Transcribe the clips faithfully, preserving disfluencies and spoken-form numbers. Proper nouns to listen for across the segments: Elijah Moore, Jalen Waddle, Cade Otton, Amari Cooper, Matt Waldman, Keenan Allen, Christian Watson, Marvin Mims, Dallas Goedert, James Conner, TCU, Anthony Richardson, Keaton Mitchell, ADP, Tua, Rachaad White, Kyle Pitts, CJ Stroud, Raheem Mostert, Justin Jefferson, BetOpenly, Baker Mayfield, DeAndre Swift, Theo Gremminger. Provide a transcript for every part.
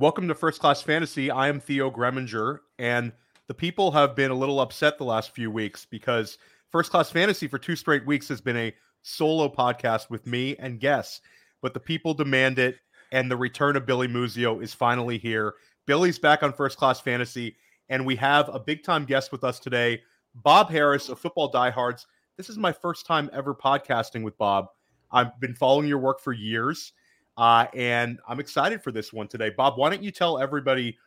Welcome to First Class Fantasy. I am Theo Gremminger, and the people have been a little upset the last few weeks because First Class Fantasy for two straight weeks has been a solo podcast with me and guests, but the people demand it, and the return of Billy Muzio is finally here. Billy's back on First Class Fantasy, and we have a big-time guest with us today, Bob Harris of Football Diehards. This is my first time ever podcasting with Bob. I've been following your work for years. Uh, and I'm excited for this one today. Bob, why don't you tell everybody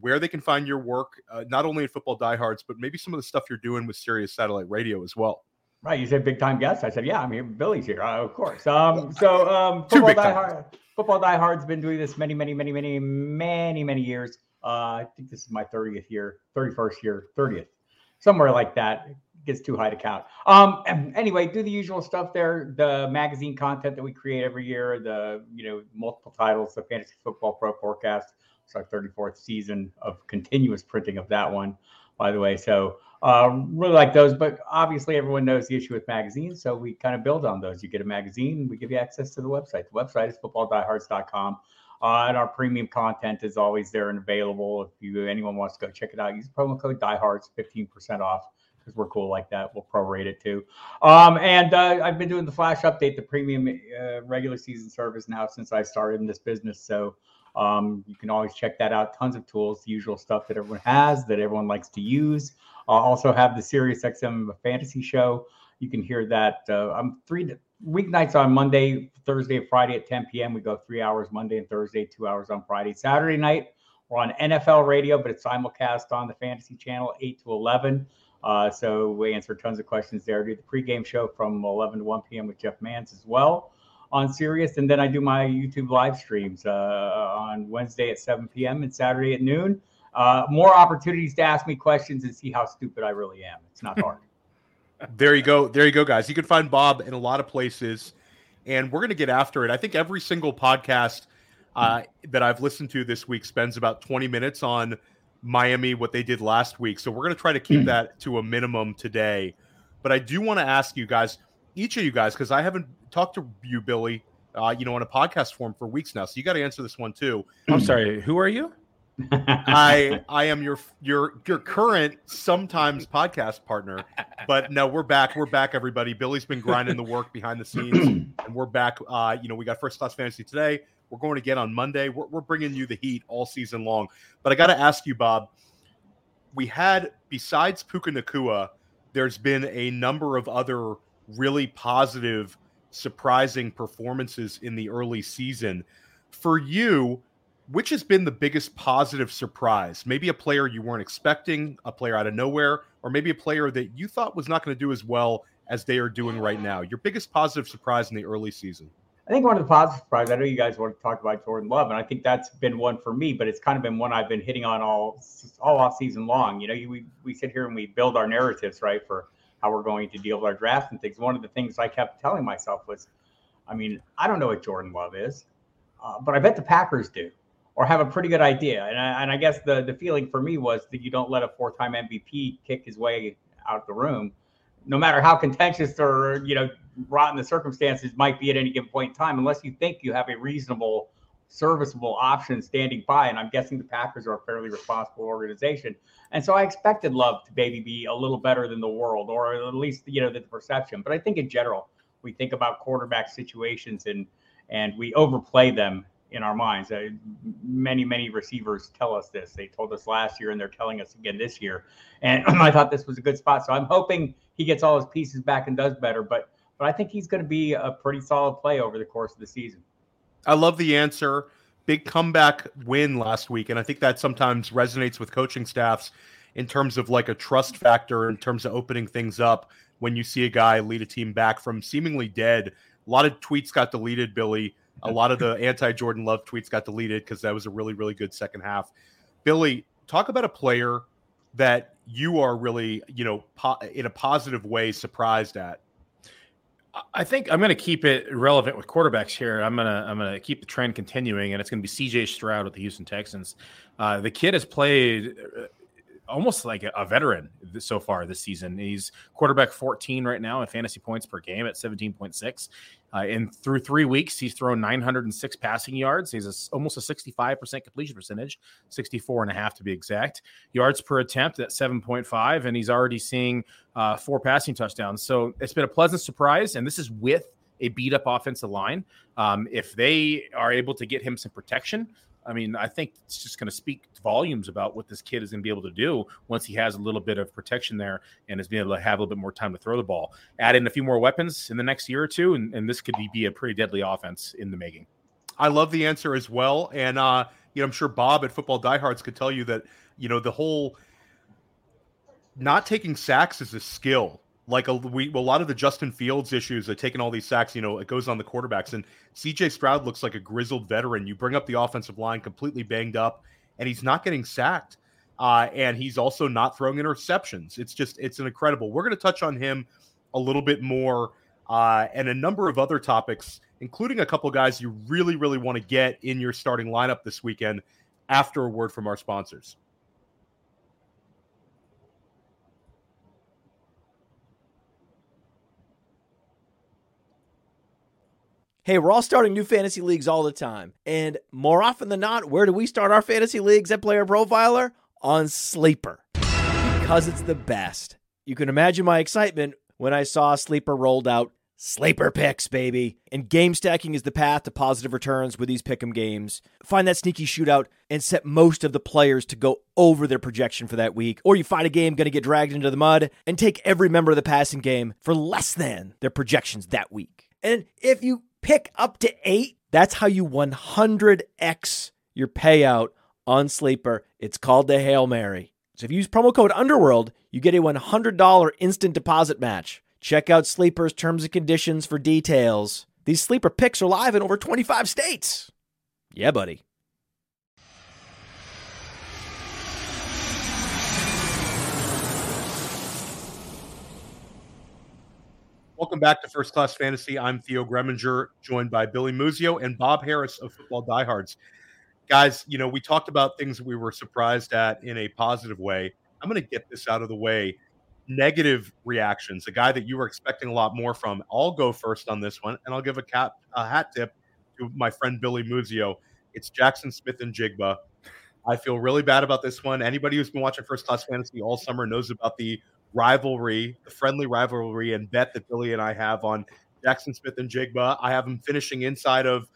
where they can find your work, uh, not only at Football Diehards, but maybe some of the stuff you're doing with Sirius Satellite Radio as well. Right. You said big time guest. I said, yeah, I'm here. Billy's here. Uh, of course. Um, so um, Football Diehard, Football Diehard's been doing this many, many, many, many, many, many years. Uh, I think this is my thirtieth year, thirty-first year, thirtieth, somewhere like that. Gets too high to count. Um, anyway, do the usual stuff there. The magazine content that we create every year, the, you know, multiple titles, the Fantasy Football Pro Forecast. It's our thirty-fourth season of continuous printing of that one, by the way. So uh, really like those, but obviously everyone knows the issue with magazines. So we kind of build on those. You get a magazine, we give you access to the website. The website is football diehards dot com. Uh, and our premium content is always there and available. If you anyone wants to go check it out, use promo code DIEHARDS, fifteen percent off. Because we're cool like that. We'll prorate it too. Um, and uh, I've been doing the Flash Update, the premium uh, regular season service now since I started in this business. So um, you can always check that out. Tons of tools, the usual stuff that everyone has, that everyone likes to use. I'll also have the SiriusXM Fantasy Show. You can hear that. Uh, I'm three weeknights on Monday, Thursday, Friday at ten p.m. We go three hours Monday and Thursday, two hours on Friday. Saturday night, we're on N F L radio, but it's simulcast on the Fantasy Channel, eight to eleven. Uh, so we answer tons of questions there. I do the pregame show from eleven to one p.m. with Jeff Mans as well on Sirius. And then I do my YouTube live streams uh, on Wednesday at seven p.m. and Saturday at noon. Uh, more opportunities to ask me questions and see how stupid I really am. It's not hard. There you go. There you go, guys. You can find Bob in a lot of places, and we're going to get after it. I think every single podcast uh, that I've listened to this week spends about twenty minutes on Miami, what they did last week. So we're going to try to keep that to a minimum today. But I do want to ask you guys, each of you guys, because I haven't talked to you, Billy, uh, you know, on a podcast form for weeks now. So you got to answer this one too. I'm sorry, who are you? I I am your your your current sometimes podcast partner. But no, we're back. We're back, everybody. Billy's been grinding the work behind the scenes, and we're back. Uh, you know, we got First Class Fantasy today. We're going to get on Monday. We're, we're bringing you the heat all season long. But I got to ask you, Bob, we had, besides Puka Nacua, there's been a number of other really positive, surprising performances in the early season. For you, which has been the biggest positive surprise? Maybe a player you weren't expecting, a player out of nowhere, or maybe a player that you thought was not going to do as well as they are doing right now. Your biggest positive surprise in the early season. I think one of the positive surprises, I know you guys want to talk about Jordan Love, and I think that's been one for me, but it's kind of been one I've been hitting on all all off season long. You know, you, we, we sit here and we build our narratives, right, for how we're going to deal with our draft and things. One of the things I kept telling myself was, I mean, I don't know what Jordan Love is, uh, but I bet the Packers do or have a pretty good idea. And I, and I guess the, the feeling for me was that you don't let a four-time M V P kick his way out the room, no matter how contentious or, you know, rotten the circumstances might be at any given point in time, unless you think you have a reasonable, serviceable option standing by. And I'm guessing the Packers are a fairly responsible organization. And so I expected Love to maybe be a little better than the world, or at least, you know, the perception. But I think in general, we think about quarterback situations and and we overplay them in our minds. Uh, many, many receivers tell us this. They told us last year and they're telling us again this year. And I thought this was a good spot. So I'm hoping he gets all his pieces back and does better. But But I think he's going to be a pretty solid play over the course of the season. I love the answer. Big comeback win last week. And I think that sometimes resonates with coaching staffs in terms of like a trust factor, in terms of opening things up when you see a guy lead a team back from seemingly dead. A lot of tweets got deleted, Billy. A lot of the anti-Jordan Love tweets got deleted because that was a really, really good second half. Billy, talk about a player that you are really, you know, po- in a positive way surprised at. I think I'm going to keep it relevant with quarterbacks here. I'm going to I'm going to keep the trend continuing, and it's going to be C J Stroud with the Houston Texans. Uh, the kid has played almost like a, a veteran so far this season. He's quarterback fourteen right now in fantasy points per game at seventeen point six. Uh, and through three weeks, he's thrown nine hundred six passing yards. He's a, almost a sixty-five percent completion percentage, sixty-four and a half to be exact. Yards per attempt at seven point five, and he's already seeing uh, four passing touchdowns. So it's been a pleasant surprise, and this is with a beat-up offensive line. Um, if they are able to get him some protection, I mean, I think it's just going to speak volumes about what this kid is going to be able to do once he has a little bit of protection there and is being able to have a little bit more time to throw the ball. Add in a few more weapons in the next year or two, and, and this could be, be a pretty deadly offense in the making. I love the answer as well. And, uh, you know, I'm sure Bob at Football Diehards could tell you that, you know, the whole not taking sacks is a skill. Like a, we, a lot of the Justin Fields issues of taking all these sacks, you know, it goes on the quarterbacks. And C J Stroud looks like a grizzled veteran. You bring up the offensive line completely banged up, and he's not getting sacked. Uh, and he's also not throwing interceptions. It's just, it's an incredible. We're going to touch on him a little bit more uh, and a number of other topics, including a couple guys you really, really want to get in your starting lineup this weekend after a word from our sponsors. Hey, we're all starting new fantasy leagues all the time. And more often than not, where do we start our fantasy leagues at Player Profiler? On Sleeper. Because it's the best. You can imagine my excitement when I saw Sleeper rolled out Sleeper Picks, baby. And game stacking is the path to positive returns with these pick'em games. Find that sneaky shootout and set most of the players to go over their projection for that week. Or you find a game going to get dragged into the mud and take every member of the passing game for less than their projections that week. And if you pick up to eight. That's how you one hundred x your payout on Sleeper. It's called the Hail Mary. So if you use promo code Underworld, you get a one hundred dollars instant deposit match. Check out Sleeper's terms and conditions for details. These Sleeper picks are live in over twenty-five states. Yeah, buddy. Welcome back to First Class Fantasy. I'm Theo Gremminger, joined by Billy Muzio and Bob Harris of Football Diehards. Guys, you know, we talked about things we were surprised at in a positive way. I'm going to get this out of the way. Negative reactions, a guy that you were expecting a lot more from. I'll go first on this one, and I'll give a, cap, a hat tip to my friend Billy Muzio. It's Jackson Smith and Jigba. I feel really bad about this one. Anybody who's been watching First Class Fantasy all summer knows about the rivalry, the friendly rivalry and bet that Billy and I have on Jackson Smith and Jigba. I have him finishing inside of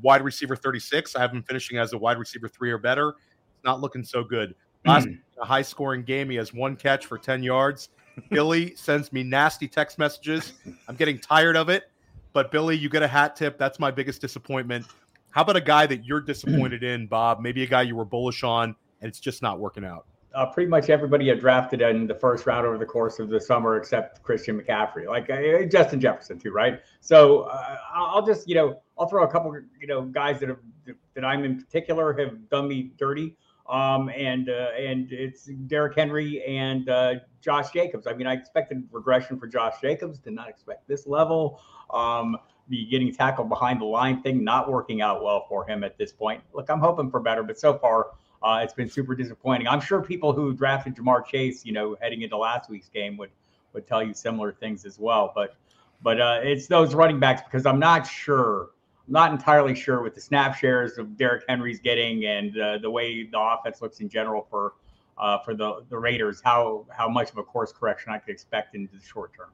wide receiver thirty-six. I have him finishing as a wide receiver three or better. It's not looking so good. Last mm. a high scoring game. He has one catch for ten yards. Billy sends me nasty text messages. I'm getting tired of it, but Billy, you get a hat tip. That's my biggest disappointment. How about a guy that you're disappointed in, Bob? Maybe a guy you were bullish on and it's just not working out. Uh, pretty much everybody had drafted in the first round over the course of the summer, except Christian McCaffrey, like uh, Justin Jefferson too, right? So uh, I'll just, you know, I'll throw a couple, you know, guys that have that I'm in particular have done me dirty, um, and uh, and it's Derrick Henry and uh, Josh Jacobs. I mean, I expected regression for Josh Jacobs, did not expect this level. Um, the getting tackled behind the line thing not working out well for him at this point. Look, I'm hoping for better, but so far. Uh, it's been super disappointing. I'm sure people who drafted Jamar Chase, you know, heading into last week's game would, would tell you similar things as well. But but uh, it's those running backs because I'm not sure, I'm not entirely sure with the snap shares of Derrick Henry's getting and uh, the way the offense looks in general for uh, for the, the Raiders, how how much of a course correction I could expect into the short term.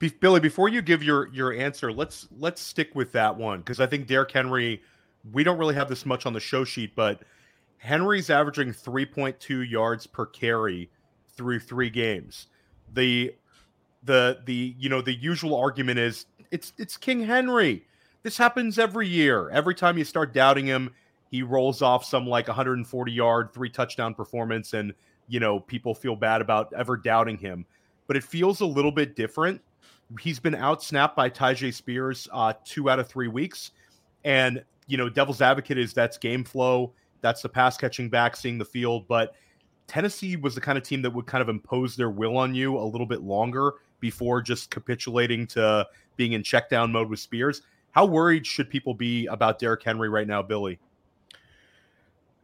Be- Billy, before you give your your answer, let's let's stick with that one because I think Derrick Henry, we don't really have this much on the show sheet, but Henry's averaging three point two yards per carry through three games. The, the, the, you know, the usual argument is it's, it's King Henry. This happens every year. Every time you start doubting him, he rolls off some like one hundred forty yard, three touchdown performance. And, you know, people feel bad about ever doubting him, but it feels a little bit different. He's been outsnapped by Tyjae Spears uh, two out of three weeks. And, you know, devil's advocate is that's game flow. That's the pass catching back, seeing the field. But Tennessee was the kind of team that would kind of impose their will on you a little bit longer before just capitulating to being in check down mode with Spears. How worried should people be about Derrick Henry right now, Billy?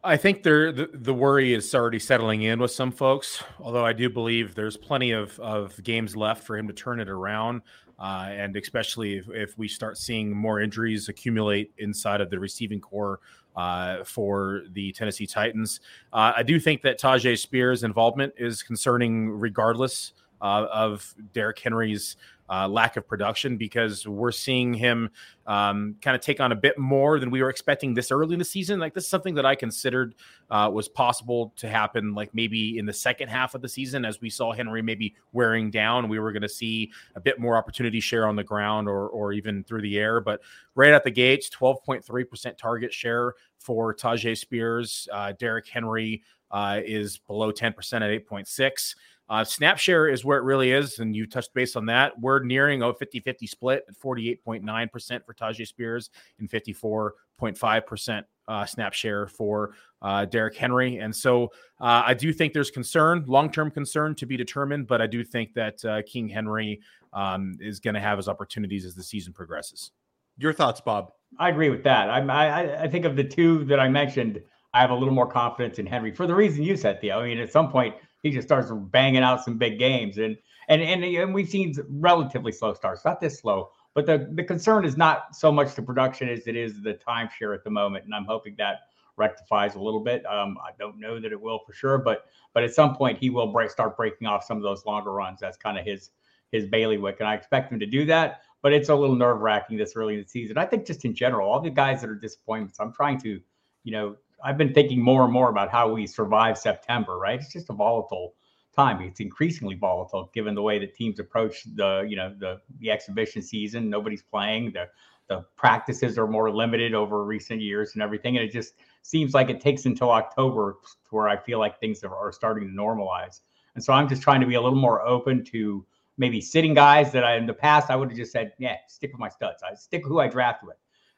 I think there, the, the worry is already settling in with some folks, although I do believe there's plenty of, of games left for him to turn it around, uh, and especially if, if we start seeing more injuries accumulate inside of the receiving core uh, for the Tennessee Titans. Uh, I do think that Tyjae Spears' involvement is concerning regardless uh, of Derrick Henry's Uh, lack of production, because we're seeing him um, kind of take on a bit more than we were expecting this early in the season. Like, this is something that I considered uh, was possible to happen, like maybe in the second half of the season, as we saw Henry maybe wearing down, we were going to see a bit more opportunity share on the ground or or even through the air. But right at the gates, twelve point three percent target share for Tyjae Spears. Uh, Derrick Henry uh, is below ten percent at eight point six. Uh, snap share is where it really is, and you touched base on that. We're nearing a fifty-fifty split at forty-eight point nine percent for Tyjae Spears and fifty-four point five percent uh, snap share for uh, Derrick Henry. And so uh, I do think there's concern, long-term concern to be determined, but I do think that uh, King Henry um, is going to have his opportunities as the season progresses. Your thoughts, Bob? I agree with that. I'm, I, I think of the two that I mentioned, I have a little more confidence in Henry for the reason you said, Theo. I mean, at some point, he just starts banging out some big games. And and and, and we've seen relatively slow starts, not this slow, but the, the concern is not so much the production as it is the timeshare at the moment. And I'm hoping that rectifies a little bit. Um, I don't know that it will for sure, but but at some point he will break, start breaking off some of those longer runs. That's kind of his, his bailiwick. And I expect him to do that, but it's a little nerve wracking this early in the season. I think just in general, all the guys that are disappointments, I'm trying to, you know, I've been thinking more and more about how we survive September, right? It's just a volatile time. It's increasingly volatile given the way that teams approach the, you know, the, the exhibition season. Nobody's playing. The, the practices are more limited over recent years and everything. And it just seems like it takes until October to where I feel like things are, are starting to normalize. And so I'm just trying to be a little more open to maybe sitting guys that I, in the past, I would have just said, yeah, stick with my studs. I stick who I draft with.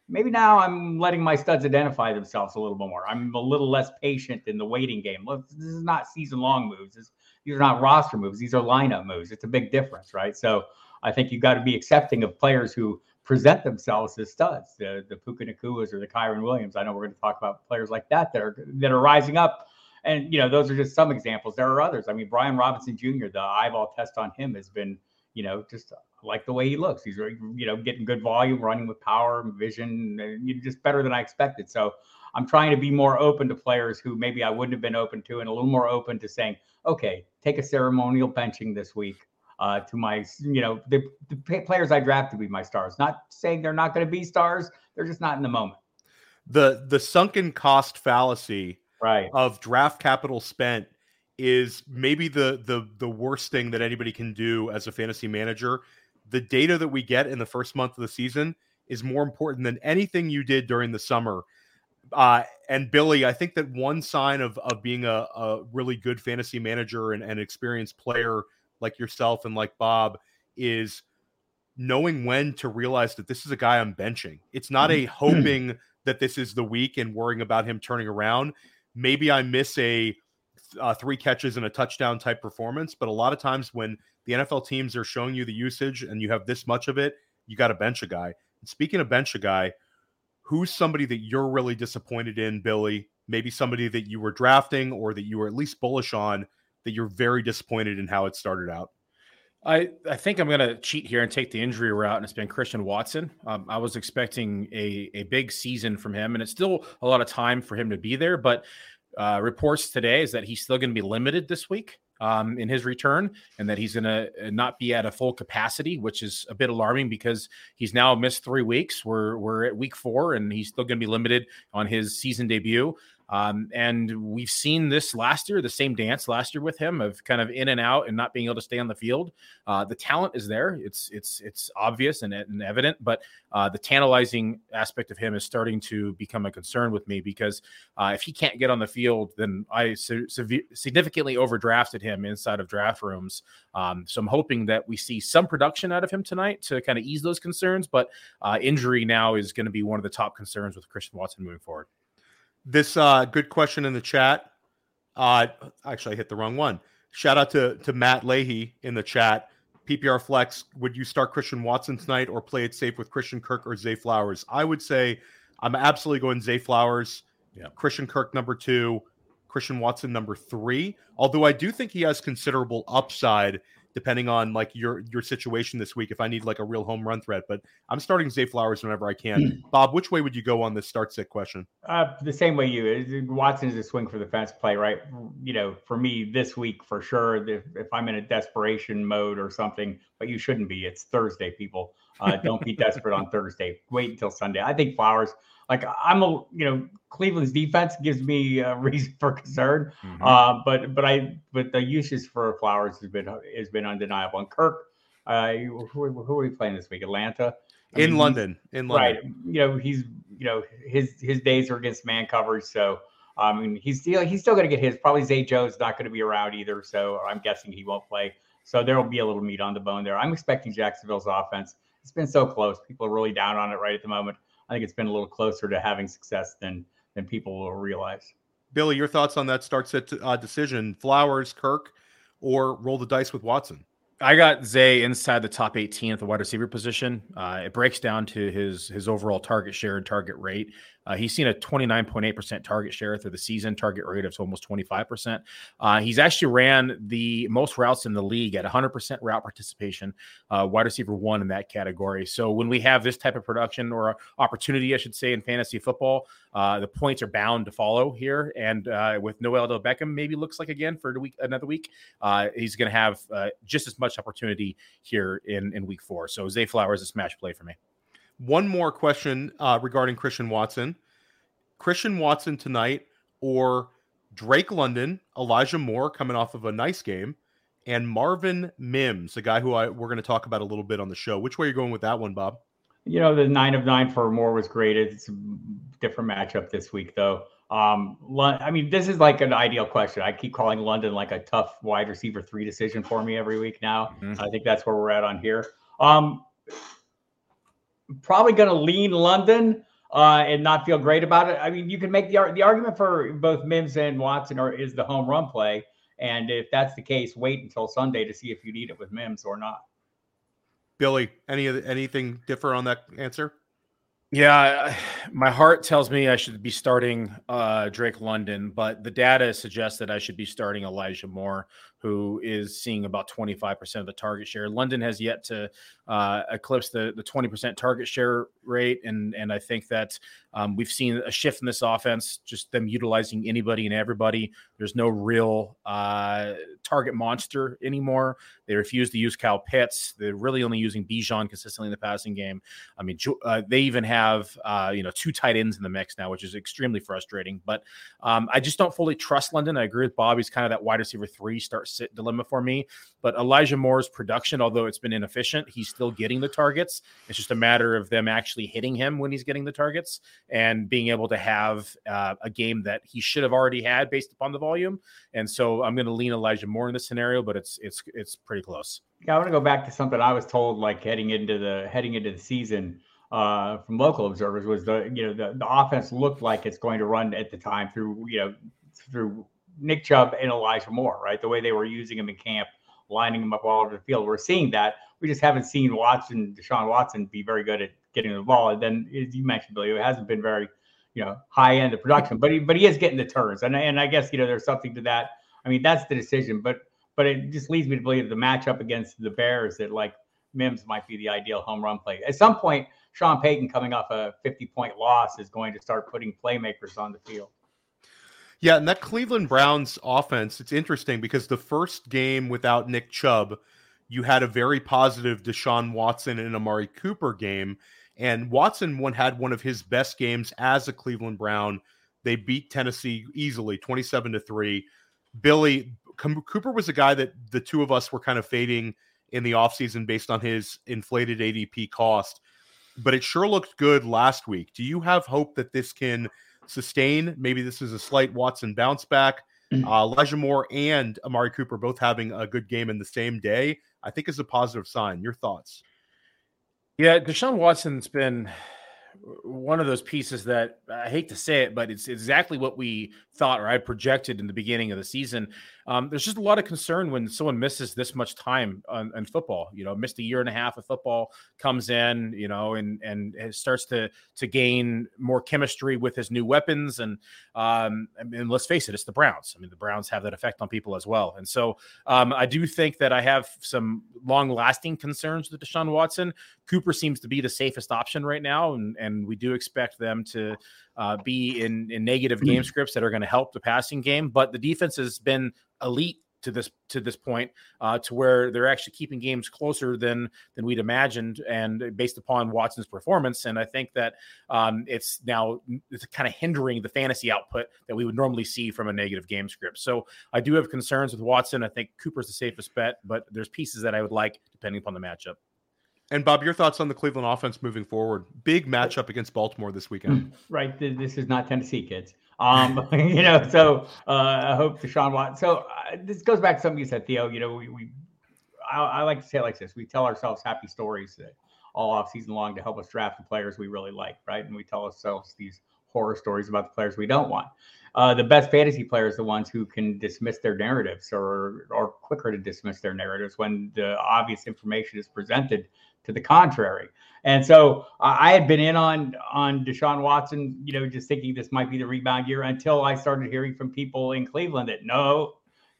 Maybe now I'm letting my studs identify themselves a little bit more. I'm a little less patient in the waiting game. Look, this is not season-long moves. This, these are not roster moves. These are lineup moves. It's a big difference, right? So I think you've got to be accepting of players who present themselves as studs, the, the Puka Nakuas or the Kyron Williams. I know we're going to talk about players like that that are that are rising up. And, you know, those are just some examples. There are others. I mean, Brian Robinson Junior, the eyeball test on him has been, you know, just like the way he looks. He's, you know, getting good volume, running with power and vision, and just better than I expected. So I'm trying to be more open to players who maybe I wouldn't have been open to, and a little more open to saying, okay, take a ceremonial benching this week uh, to my, you know, the, the players I drafted to be my stars. Not saying they're not going to be stars. They're just not in the moment. The, the sunken cost fallacy, right, of draft capital spent is maybe the, the, the worst thing that anybody can do as a fantasy manager. The data that we get in the first month of the season is more important than anything you did during the summer. Uh, and Billy, I think that one sign of, of being a, a really good fantasy manager and an experienced player like yourself and like Bob is knowing when to realize that this is a guy I'm benching. It's not a hoping that this is the week and worrying about him turning around. Maybe I miss a uh, three catches and a touchdown type performance. But a lot of times when the N F L teams are showing you the usage and you have this much of it, you got to bench a guy. And speaking of bench a guy, who's somebody that you're really disappointed in, Billy? Maybe somebody that you were drafting or that you were at least bullish on that you're very disappointed in how it started out. I, I think I'm going to cheat here and take the injury route, and it's been Christian Watson. Um, I was expecting a, a big season from him, and it's still a lot of time for him to be there, but Uh, reports today is that he's still going to be limited this week um, in his return, and that he's going to not be at a full capacity, which is a bit alarming because he's now missed three weeks. We're we're at week four, and he's still going to be limited on his season debut. Um, and we've seen this last year, the same dance last year with him of kind of in and out and not being able to stay on the field. Uh, the talent is there. It's, it's, it's obvious and, and evident, but, uh, the tantalizing aspect of him is starting to become a concern with me because, uh, if he can't get on the field, then I se- se- significantly overdrafted him inside of draft rooms. Um, so I'm hoping that we see some production out of him tonight to kind of ease those concerns, but, uh, injury now is going to be one of the top concerns with Christian Watson moving forward. This uh, good question in the chat. Uh, actually, I hit the wrong one. Shout out to, to Matt Leahy in the chat. P P R Flex, would you start Christian Watson tonight or play it safe with Christian Kirk or Zay Flowers? I would say I'm absolutely going Zay Flowers. Yeah. Christian Kirk, number two. Christian Watson, number three. Although I do think he has considerable upside depending on like your your situation this week if I need like a real home run threat. But I'm starting Zay Flowers whenever I can. Bob, which way would you go on this start sit question? Uh, the same way you. Watson is a swing for the fence play, right? You know, for me this week for sure, if, if I'm in a desperation mode or something, but you shouldn't be. It's Thursday, people. Uh, don't be desperate on Thursday. Wait until Sunday. I think Flowers, like I'm a, you know, Cleveland's defense gives me a reason for concern. Mm-hmm. Uh, but, but I, but the usage for Flowers has been, has been undeniable. And Kirk, uh, who, who are we playing this week? Atlanta I in mean, London, in London, right. You know, he's, you know, his, his days are against man coverage. So, I um, mean, he's still, he's still going to get his, probably Zay Jones not going to be around either. So I'm guessing he won't play. So there'll be a little meat on the bone there. I'm expecting Jacksonville's offense. It's been so close. People are really down on it right at the moment. I think it's been a little closer to having success than than people will realize. Billy, your thoughts on that start set uh, decision, Flowers, Kirk, or roll the dice with Watson? I got Zay inside the top eighteen at the wide receiver position. Uh, it breaks down to his his overall target share and target rate. Uh, he's seen a twenty-nine point eight percent target share through the season, target rate of almost twenty-five percent. Uh, he's actually ran the most routes in the league at one hundred percent route participation, uh, wide receiver one in that category. So when we have this type of production or opportunity, I should say, in fantasy football, uh, the points are bound to follow here. And uh, with Noel Del Beckham maybe looks like again for week, another week, uh, he's going to have uh, just as much opportunity here in, in week four. So Zay Flowers is a smash play for me. One more question uh, regarding Christian Watson. Christian Watson tonight or Drake London, Elijah Moore coming off of a nice game, and Marvin Mims, a guy who I, we're going to talk about a little bit on the show. Which way are you going with that one, Bob? You know, the nine of nine for Moore was great. It's a different matchup this week, though. Um, I mean, this is like an ideal question. I keep calling London like a tough wide receiver three decision for me every week now. Mm-hmm. I think that's where we're at on here. Um Probably going to lean London uh, and not feel great about it. I mean, you can make the the argument for both Mims and Watson or is the home run play. And if that's the case, wait until Sunday to see if you need it with Mims or not. Billy, any of the, anything differ on that answer? Yeah, my heart tells me I should be starting uh, Drake London, but the data suggests that I should be starting Elijah Moore, who is seeing about twenty-five percent of the target share. London has yet to uh, eclipse the, the twenty percent target share rate, and and I think that um, we've seen a shift in this offense, just them utilizing anybody and everybody. There's no real uh, target monster anymore. They refuse to use Kyle Pitts. They're really only using Bijan consistently in the passing game. I mean, uh, they even have... have uh, you know, two tight ends in the mix now, which is extremely frustrating. But um, I just don't fully trust London. I agree with Bob. He's kind of that wide receiver three start sit dilemma for me. But Elijah Moore's production, although it's been inefficient, he's still getting the targets. It's just a matter of them actually hitting him when he's getting the targets and being able to have uh, a game that he should have already had based upon the volume. And so I'm going to lean Elijah Moore in this scenario, but it's it's it's pretty close. Yeah, I want to go back to something I was told, like heading into the heading into the season. Uh, from local observers was the, you know, the, the offense looked like it's going to run at the time through, you know, through Nick Chubb and Elijah Moore, right? The way they were using him in camp, lining him up all over the field. We're seeing that. We just haven't seen Watson, Deshaun Watson be very good at getting the ball. And then, as you mentioned, Billy, it hasn't been very, you know, high end of production, but he, but he is getting the turns. And, and I guess, you know, there's something to that. I mean, that's the decision, but, but it just leads me to believe the matchup against the Bears that like Mims might be the ideal home run play. At some point, Sean Payton coming off a fifty-point loss is going to start putting playmakers on the field. Yeah, and that Cleveland Browns offense, it's interesting because the first game without Nick Chubb, you had a very positive Deshaun Watson and Amari Cooper game, and Watson one had one of his best games as a Cleveland Brown. They beat Tennessee easily, twenty-seven to three. Billy, Cooper was a guy that the two of us were kind of fading in the offseason based on his inflated A D P cost. But it sure looked good last week. Do you have hope that this can sustain? Maybe this is a slight Watson bounce back. Uh, Elijah Moore and Amari Cooper both having a good game in the same day, I think is a positive sign. Your thoughts? Yeah, Deshaun Watson's been one of those pieces that I hate to say it, but it's exactly what we thought, or I projected in the beginning of the season. Um, there's just a lot of concern when someone misses this much time on, on football, you know, missed a year and a half of football, comes in, you know, and, and starts to, to gain more chemistry with his new weapons. And, um, and let's face it, it's the Browns. I mean, the Browns have that effect on people as well. And so um, I do think that I have some long lasting concerns with Deshaun Watson. Cooper seems to be the safest option right now. And, and we do expect them to uh, be in, in negative game scripts that are going to help the passing game. But the defense has been elite to this, to this point, uh, to where they're actually keeping games closer than, than we'd imagined, and based upon Watson's performance. And I think that um, it's now it's kind of hindering the fantasy output that we would normally see from a negative game script. So I do have concerns with Watson. I think Cooper's the safest bet, but there's pieces that I would like depending upon the matchup. And Bob, your thoughts on the Cleveland offense moving forward? Big matchup against Baltimore this weekend. Right. This is not Tennessee, kids. Um, you know, so uh, I hope Deshaun Watson. So uh, this goes back to something you said, Theo. You know, we, we I, I like to say it like this. We tell ourselves happy stories all off season long to help us draft the players we really like, right? And we tell ourselves these horror stories about the players we don't want. Uh, the best fantasy players are the ones who can dismiss their narratives, or are quicker to dismiss their narratives when the obvious information is presented to the contrary. And so uh, I had been in on, on Deshaun Watson, you know, just thinking this might be the rebound year, until I started hearing from people in Cleveland that no,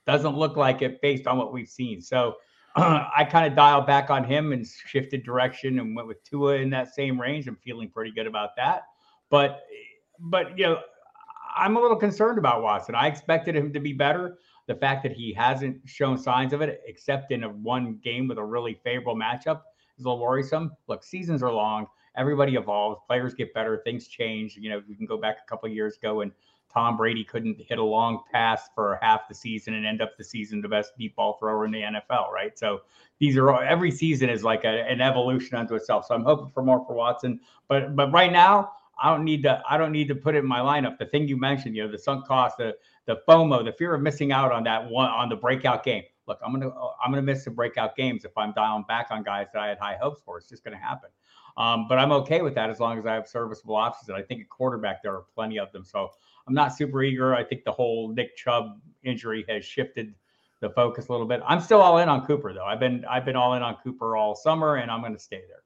doesn't look like it based on what we've seen. So uh, I kind of dialed back on him and shifted direction and went with Tua in that same range. I'm feeling pretty good about that. But, but, you know, I'm a little concerned about Watson. I expected him to be better. The fact that he hasn't shown signs of it, except in a one game with a really favorable matchup, is a little worrisome. Look, seasons are long. Everybody evolves. Players get better. Things change. You know, we can go back a couple of years ago and Tom Brady couldn't hit a long pass for half the season and end up the season the best deep ball thrower in the N F L, right? So these are all, every season is like a, an evolution unto itself. So I'm hoping for more for Watson. But but right now, I don't need to I don't need to put it in my lineup. The thing you mentioned, you know, the sunk cost, the the FOMO, the fear of missing out on that one, on the breakout game. Look, I'm gonna I'm gonna miss some breakout games if I'm dialing back on guys that I had high hopes for. It's just gonna happen. Um, but I'm okay with that as long as I have serviceable options. And I think at quarterback there are plenty of them. So I'm not super eager. I think the whole Nick Chubb injury has shifted the focus a little bit. I'm still all in on Cooper though. I've been I've been all in on Cooper all summer, and I'm gonna stay there.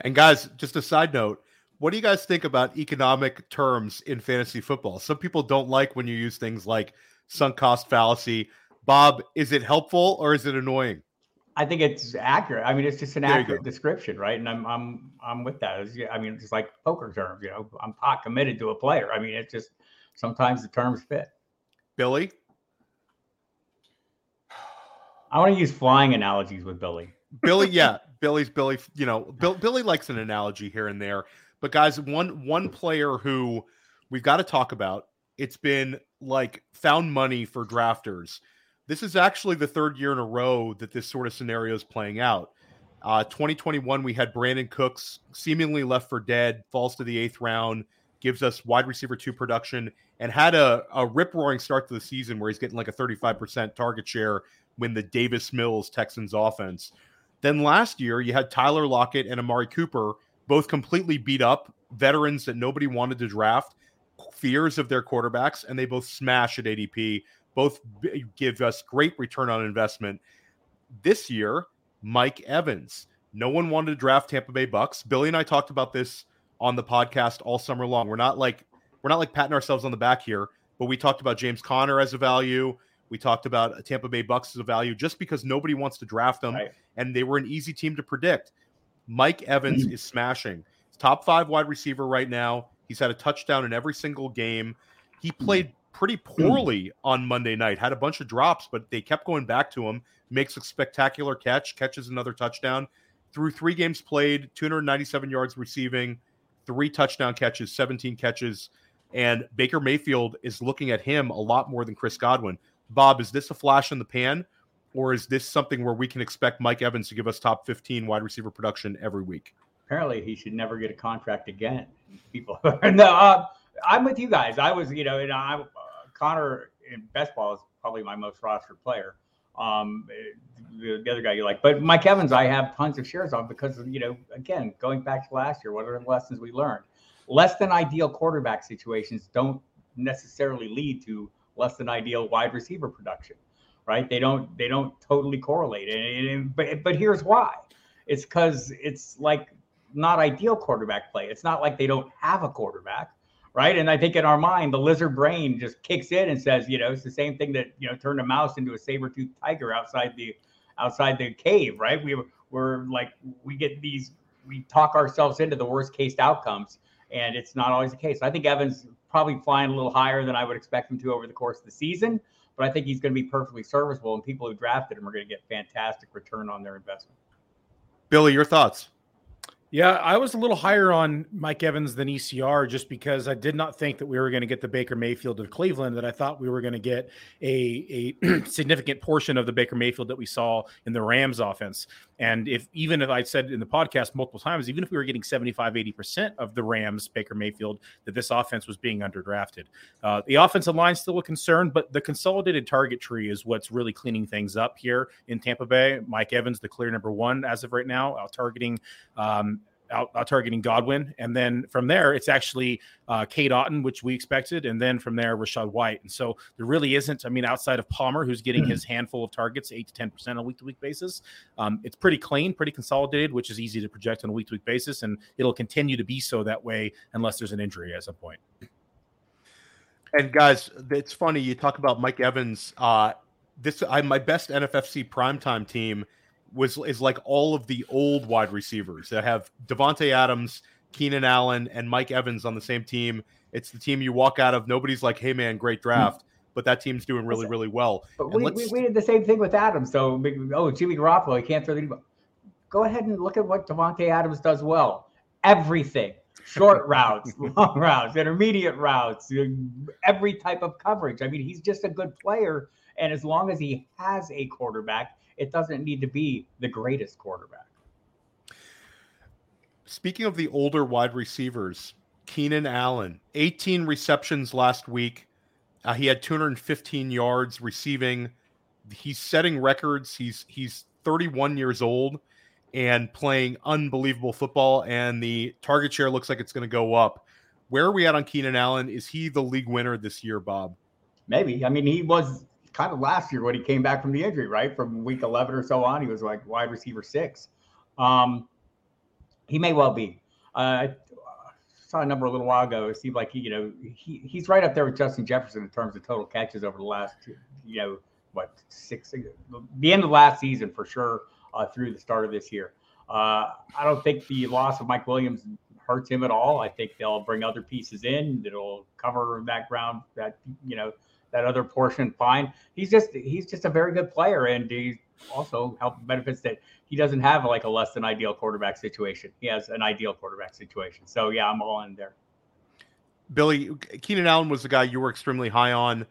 And guys, just a side note. What do you guys think about economic terms in fantasy football? Some people don't like when you use things like sunk cost fallacy. Bob, is it helpful or is it annoying? I think it's accurate. I mean, it's just an accurate description, right? And I'm I'm I'm with that. It's, I mean, it's like poker terms, you know. I'm pot committed to a player. I mean, it's just sometimes the terms fit. Billy? I want to use flying analogies with Billy. Billy, yeah. Billy's Billy, you know, Bill, Billy likes an analogy here and there. But guys, one one player who we've got to talk about, it's been like found money for drafters. This is actually the third year in a row that this sort of scenario is playing out. Uh, twenty twenty-one, we had Brandon Cooks seemingly left for dead, falls to the eighth round, gives us wide receiver two production, and had a, a rip-roaring start to the season where he's getting like a thirty-five percent target share when the Davis Mills Texans offense. Then last year, you had Tyler Lockett and Amari Cooper, both completely beat up, veterans that nobody wanted to draft, fears of their quarterbacks, and they both smash at A D P. Both give us great return on investment. This year, Mike Evans. No one wanted to draft Tampa Bay Bucks. Billy and I talked about this on the podcast all summer long. We're not like we're not like patting ourselves on the back here, but we talked about James Conner as a value. We talked about Tampa Bay Bucks as a value just because nobody wants to draft them, right? And they were an easy team to predict. Mike Evans is smashing. He's top five wide receiver right now. He's had a touchdown in every single game. He played pretty poorly on Monday night, had a bunch of drops, but they kept going back to him. Makes a spectacular catch, catches another touchdown. Through three games played, two hundred ninety-seven yards receiving, three touchdown catches, seventeen catches. And Baker Mayfield is looking at him a lot more than Chris Godwin. Bob, is this a flash in the pan, or is this something where we can expect Mike Evans to give us top fifteen wide receiver production every week? Apparently he should never get a contract again. People, no, uh, I'm with you guys. I was, you know, and I, uh, Connor in best ball is probably my most rostered player. Um, the, the other guy you like, but Mike Evans, I have tons of shares on because, you know, again, going back to last year, what are the lessons we learned? less than ideal quarterback situations don't necessarily lead to less than ideal wide receiver production, right? They don't they don't totally correlate. And, and but but here's why. It's because it's like not ideal quarterback play. It's not like they don't have a quarterback, right? And I think in our mind, the lizard brain just kicks in and says, you know, it's the same thing that, you know, turned a mouse into a saber-toothed tiger outside the outside the cave, right? We we're like we get these we talk ourselves into the worst case outcomes, and it's not always the case. I think Evans probably flying a little higher than I would expect him to over the course of the season, but I think he's going to be perfectly serviceable, and people who drafted him are going to get fantastic return on their investment. Billy, your thoughts? Yeah, I was a little higher on Mike Evans than E C R just because I did not think that we were going to get the Baker Mayfield of Cleveland, that I thought we were going to get a, a significant portion of the Baker Mayfield that we saw in the Rams offense. And if even if I said in the podcast multiple times, even if we were getting seventy-five, eighty percent of the Rams Baker Mayfield, that this offense was being underdrafted. Uh, the offensive line still a concern, but the consolidated target tree is what's really cleaning things up here in Tampa Bay. Mike Evans, the clear number one as of right now, out targeting um, Out, out targeting Godwin. And then from there, it's actually uh, Cade Otton, which we expected. And then from there, Rachaad White. And so there really isn't, I mean, outside of Palmer, who's getting mm-hmm. his handful of targets, eight to ten percent on a week-to-week basis. Um, it's pretty clean, pretty consolidated, which is easy to project on a week-to-week basis. And it'll continue to be so that way unless there's an injury at some point. And guys, it's funny. You talk about Mike Evans. Uh, this I, my best N F F C primetime team was is like all of the old wide receivers that have Davante Adams, Keenan Allen, and Mike Evans on the same team. It's the team you walk out of. Nobody's like, hey, man, great draft. Mm-hmm. But that team's doing really, really well. But we, we, we did the same thing with Adams. So, oh, Jimmy Garoppolo, he can't throw the – go ahead and look at what Davante Adams does well. Everything. Short routes, long routes, intermediate routes, every type of coverage. I mean, he's just a good player. And as long as he has a quarterback – it doesn't need to be the greatest quarterback. Speaking of the older wide receivers, Keenan Allen, eighteen receptions last week. Uh, he had two hundred fifteen yards receiving. He's setting records. He's he's thirty-one years old and playing unbelievable football, and the target share looks like it's going to go up. Where are we at on Keenan Allen? Is he the league winner this year, Bob? Maybe. I mean, he was kind of last year when he came back from the injury, right? From week eleven or so on, he was like wide receiver six. Um, he may well be. Uh, I saw a number a little while ago. It seemed like, he, you know, he, he's right up there with Justin Jefferson in terms of total catches over the last, you know, what, six, the end of last season for sure, uh, through the start of this year. Uh, I don't think the loss of Mike Williams hurts him at all. I think they'll bring other pieces in that'll cover that ground that, you know, that other portion, fine. He's just he's just a very good player, and he also help benefits that he doesn't have like a less than ideal quarterback situation. He has an ideal quarterback situation. So yeah, I'm all in there. Billy, Keenan Allen was the guy you were extremely high on.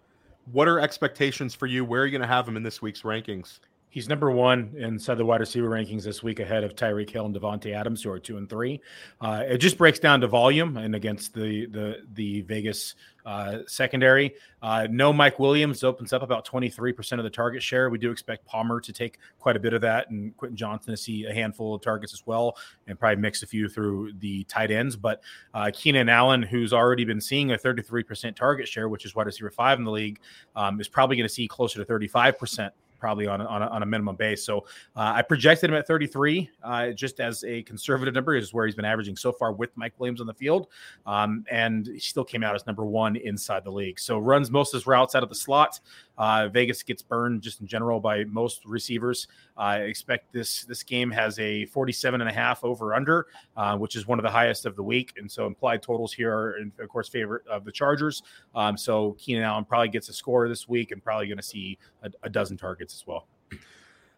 What are expectations for you? Where are you going to have him in this week's rankings? He's number one inside the wide receiver rankings this week, ahead of Tyreek Hill and Davante Adams, who are two and three. Uh, it just breaks down to volume and against the the the Vegas uh, secondary. Uh, no Mike Williams opens up about twenty-three percent of the target share. We do expect Palmer to take quite a bit of that, and Quentin Johnston to see a handful of targets as well, and probably mix a few through the tight ends. But uh, Keenan Allen, who's already been seeing a thirty-three percent target share, which is wide receiver five in the league, um, is probably going to see closer to thirty-five percent. Probably on a, on a, on a minimum base. So uh, I projected him at thirty-three, uh, just as a conservative number, is where he's been averaging so far with Mike Williams on the field. Um, and he still came out as number one inside the league. So runs most of his routes out of the slot. Uh, Vegas gets burned just in general by most receivers. I uh, expect this, this game has a forty-seven and a half over under, uh, which is one of the highest of the week. And so implied totals here are in, of course, favor of the Chargers. Um, so Keenan Allen probably gets a score this week, and probably going to see a, a dozen targets as well.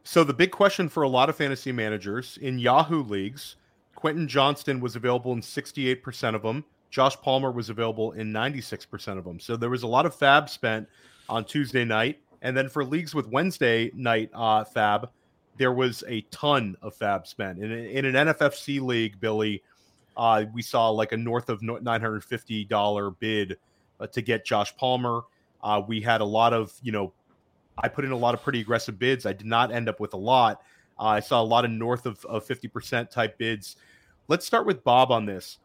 So the big question for a lot of fantasy managers in Yahoo leagues, Quentin Johnston was available in sixty-eight percent of them. Josh Palmer was available in ninety-six percent of them. So there was a lot of fab spent on Tuesday night. And then for leagues with Wednesday night uh, fab, there was a ton of fab spent. In, in an N F F C league, Billy, uh, we saw like a north of nine hundred fifty dollars bid uh, to get Josh Palmer. Uh, we had a lot of, you know, I put in a lot of pretty aggressive bids. I did not end up with a lot. Uh, I saw a lot of north of, of fifty percent type bids. Let's start with Bob on this.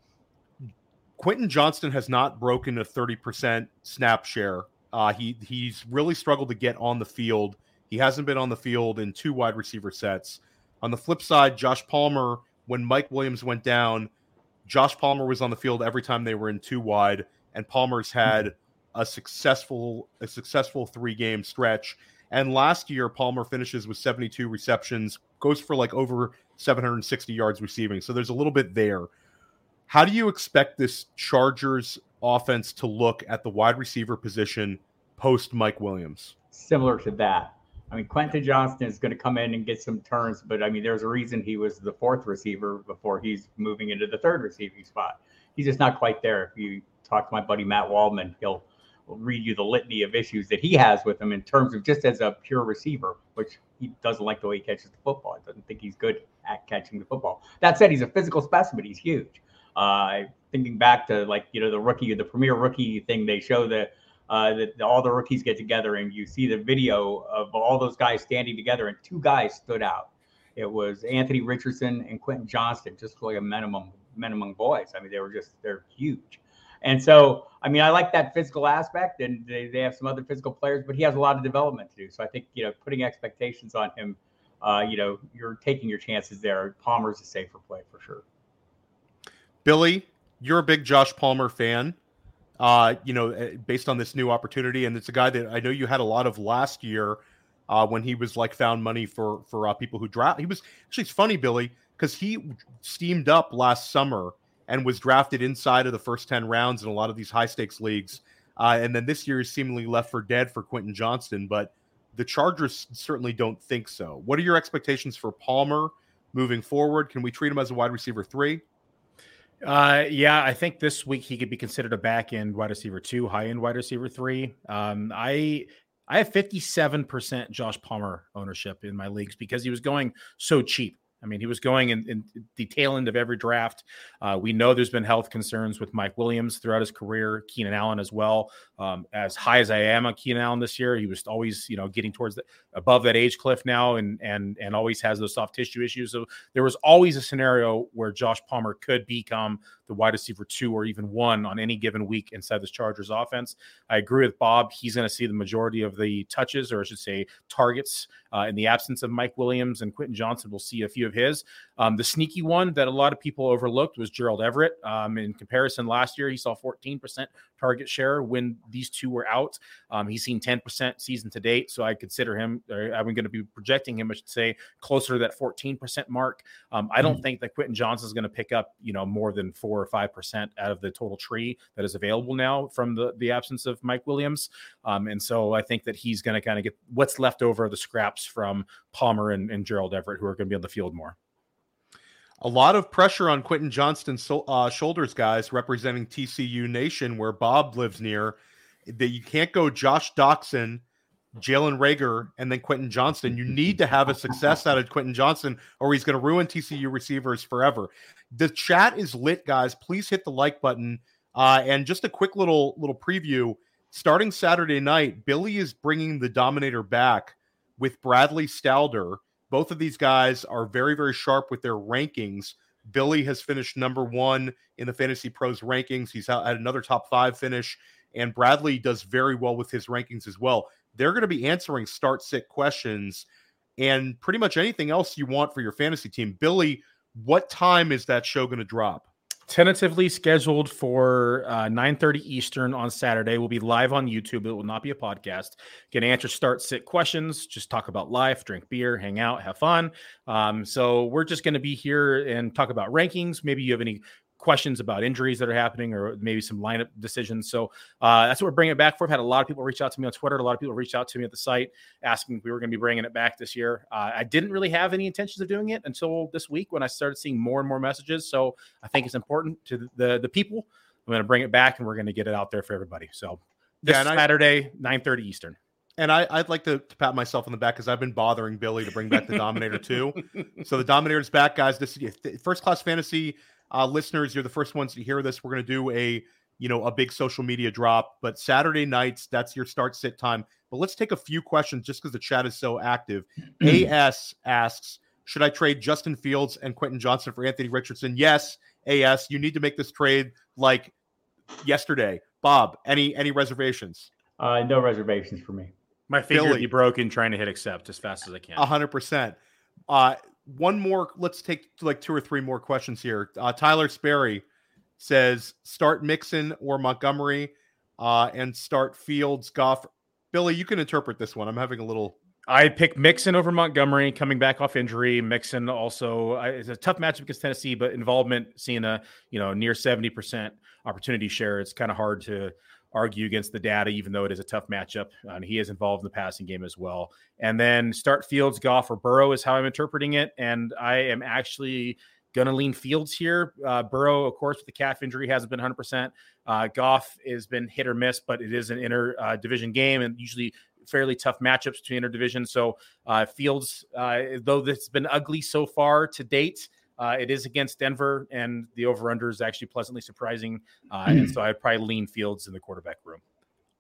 Quentin Johnston has not broken a thirty percent snap share. Uh, he he's really struggled to get on the field. He hasn't been on the field in two wide receiver sets. On the flip side, Josh Palmer, when Mike Williams went down, Josh Palmer was on the field every time they were in two wide, and Palmer's had a successful a successful three-game stretch. And last year, Palmer finishes with seventy-two receptions, goes for like over seven hundred sixty yards receiving. So there's a little bit there. How do you expect this Chargers offense to look at the wide receiver position post Mike Williams? Similar to that. I mean, Quentin Johnston is going to come in and get some turns, but I mean, there's a reason he was the fourth receiver before he's moving into the third receiving spot. He's just not quite there. If you talk to my buddy Matt Waldman, he'll read you the litany of issues that he has with him in terms of just as a pure receiver, which he doesn't like the way he catches the football. He doesn't think he's good at catching the football. That said, he's a physical specimen. He's huge. Uh, thinking back to like, you know, the rookie, the premier rookie thing, they show that uh, that all the rookies get together and you see the video of all those guys standing together, and two guys stood out. It was Anthony Richardson and Quentin Johnston, just like a men among, men among boys. I mean, they were just, they're huge. And so, I mean, I like that physical aspect, and they, they have some other physical players, but he has a lot of development to do. So I think, you know, putting expectations on him, uh, you know, you're taking your chances there. Palmer's a safer play for sure. Billy, you're a big Josh Palmer fan, uh, you know, based on this new opportunity. And it's a guy that I know you had a lot of last year uh, when he was like found money for, for uh, people who draft. He was actually, it's funny, Billy, because he steamed up last summer and was drafted inside of the first ten rounds in a lot of these high stakes leagues. Uh, and then this year is seemingly left for dead for Quentin Johnston, but the Chargers certainly don't think so. What are your expectations for Palmer moving forward? Can we treat him as a wide receiver three? Uh, yeah, I think this week he could be considered a back end wide receiver two, high end wide receiver three. Um, I, I have fifty-seven percent Josh Palmer ownership in my leagues because he was going so cheap. I mean, he was going in, in the tail end of every draft. Uh, we know there's been health concerns with Mike Williams throughout his career, Keenan Allen as well. Um, as high as I am on Keenan Allen this year, he was always, you know, getting towards the, above that age cliff now, and and and always has those soft tissue issues. So there was always a scenario where Josh Palmer could become the wide receiver two or even one on any given week inside this Chargers offense. I agree with Bob. He's going to see the majority of the touches, or I should say targets, uh, in the absence of Mike Williams, and Quentin Johnston will see a few of his. Um, the sneaky one that a lot of people overlooked was Gerald Everett. Um, in comparison, last year he saw fourteen percent target share when these two were out. Um, he's seen ten percent season to date, so I consider him, or I'm going to be projecting him, I should say, closer to that fourteen percent mark. Um, I don't mm-hmm. think that Quentin Johnston is going to pick up, you know, more than four or five percent out of the total tree that is available now from the the absence of Mike Williams. Um, and so I think that he's going to kind of get what's left over of the scraps from Palmer and, and Gerald Everett, who are going to be on the field more. A lot of pressure on Quentin Johnston's so, uh, shoulders, guys, representing T C U Nation, where Bob lives near, that you can't go Josh Doxson, Jalen Reagor, and then Quentin Johnston. You need to have a success out of Quentin Johnston, or he's going to ruin T C U receivers forever. The chat is lit, guys. Please hit the like button. Uh, and just a quick little little preview. Starting Saturday night, Billy is bringing the Dominator back with Bradley Stalder. Both of these guys are very, very sharp with their rankings. Billy has finished number one in the Fantasy Pros rankings. He's had another top five finish, and Bradley does very well with his rankings as well. They're going to be answering start-sit questions and pretty much anything else you want for your fantasy team. Billy, what time is that show going to drop? Tentatively scheduled for uh, nine thirty Eastern on Saturday. We'll be live on YouTube. It will not be a podcast. Can answer start sit questions, just talk about life, drink beer, hang out, have fun. Um, so we're just going to be here and talk about rankings. Maybe you have any questions about injuries that are happening, or maybe some lineup decisions. So uh, that's what we're bringing it back for. I've had a lot of people reach out to me on Twitter. A lot of people reached out to me at the site asking if we were going to be bringing it back this year. Uh, I didn't really have any intentions of doing it until this week when I started seeing more and more messages. So I think it's important to the the, the people. I'm going to bring it back, and we're going to get it out there for everybody. So this yeah, Saturday, I, nine thirty Eastern. And I, I'd like to, to pat myself on the back because I've been bothering Billy to bring back the Dominator too. So the Dominator's back, guys. This is First Class Fantasy. Uh, listeners, you're the first ones to hear this. We're going to do a, you know, a big social media drop, but Saturday nights, that's your start sit time. But let's take a few questions just because the chat is so active. A S asks, should I trade Justin Fields and Quentin Johnston for Anthony Richardson? Yes, A S, you need to make this trade like yesterday. Bob, any any reservations? Uh, no reservations for me. My finger Billy, be broken trying to hit accept as fast as I can. one hundred percent. Uh, one more. Let's take like two or three more questions here. Uh, Tyler Sperry says, start Mixon or Montgomery uh, and start Fields, Goff. Billy, you can interpret this one. I'm having a little... I picked Mixon over Montgomery coming back off injury. Mixon also I, it's a tough matchup against Tennessee, but involvement seeing a you know near seventy percent opportunity share. It's kind of hard to argue against the data, even though it is a tough matchup. And he is involved in the passing game as well. And then start Fields, Goff, or Burrow is how I'm interpreting it. And I am actually going to lean Fields here. Uh, Burrow, of course, with the calf injury, hasn't been one hundred percent. Uh, Goff has been hit or miss, but it is an inter uh, division game and usually fairly tough matchups between interdivision. So uh, Fields, uh, though it's been ugly so far to date, uh, it is against Denver, and the over-under is actually pleasantly surprising. Uh, and so I'd probably lean Fields in the quarterback room.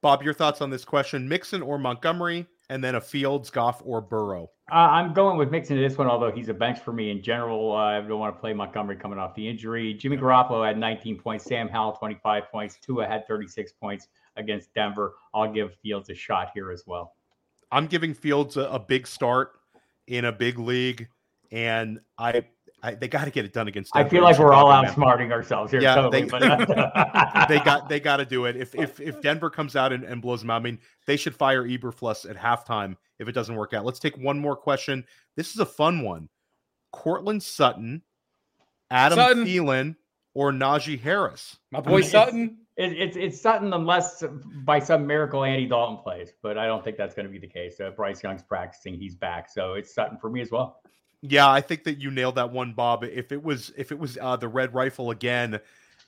Bob, your thoughts on this question, Mixon or Montgomery, and then a Fields, Goff, or Burrow? Uh, I'm going with Mixon in this one, although he's a bench for me in general. Uh, I don't want to play Montgomery coming off the injury. Jimmy Garoppolo had nineteen points. Sam Howell, twenty-five points. Tua had thirty-six points against Denver. I'll give Fields a shot here as well. I'm giving Fields a, a big start in a big league, and I, I they got to get it done against Denver. I feel like we're all outsmarting ourselves here. Yeah, totally, they, but, uh, they got they got to do it. If if if Denver comes out and, and blows them out, I mean, they should fire Eberflus at halftime if it doesn't work out. Let's take one more question. This is a fun one. Cortland Sutton, Adam Sutton. Thielen, or Najee Harris? My boy I mean, Sutton. It's, it's it's Sutton unless by some miracle Andy Dalton plays, but I don't think that's going to be the case. Uh, Bryce Young's practicing. He's back. So it's Sutton for me as well. Yeah, I think that you nailed that one, Bob. If it was if it was uh, the Red Rifle again,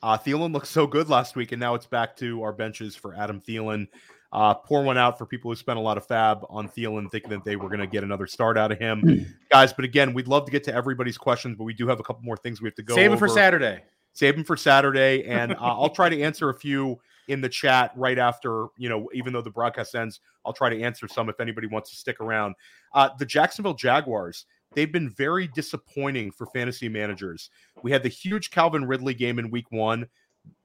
uh, Thielen looked so good last week, and now it's back to our benches for Adam Thielen. Uh, pour one out for people who spent a lot of fab on Thielen, thinking that they were going to get another start out of him. Guys, but again, we'd love to get to everybody's questions, but we do have a couple more things we have to go over. Save it for Saturday. Save them for Saturday, and uh, I'll try to answer a few in the chat right after, you know, even though the broadcast ends, I'll try to answer some if anybody wants to stick around. Uh, the Jacksonville Jaguars, they've been very disappointing for fantasy managers. We had the huge Calvin Ridley game in week one.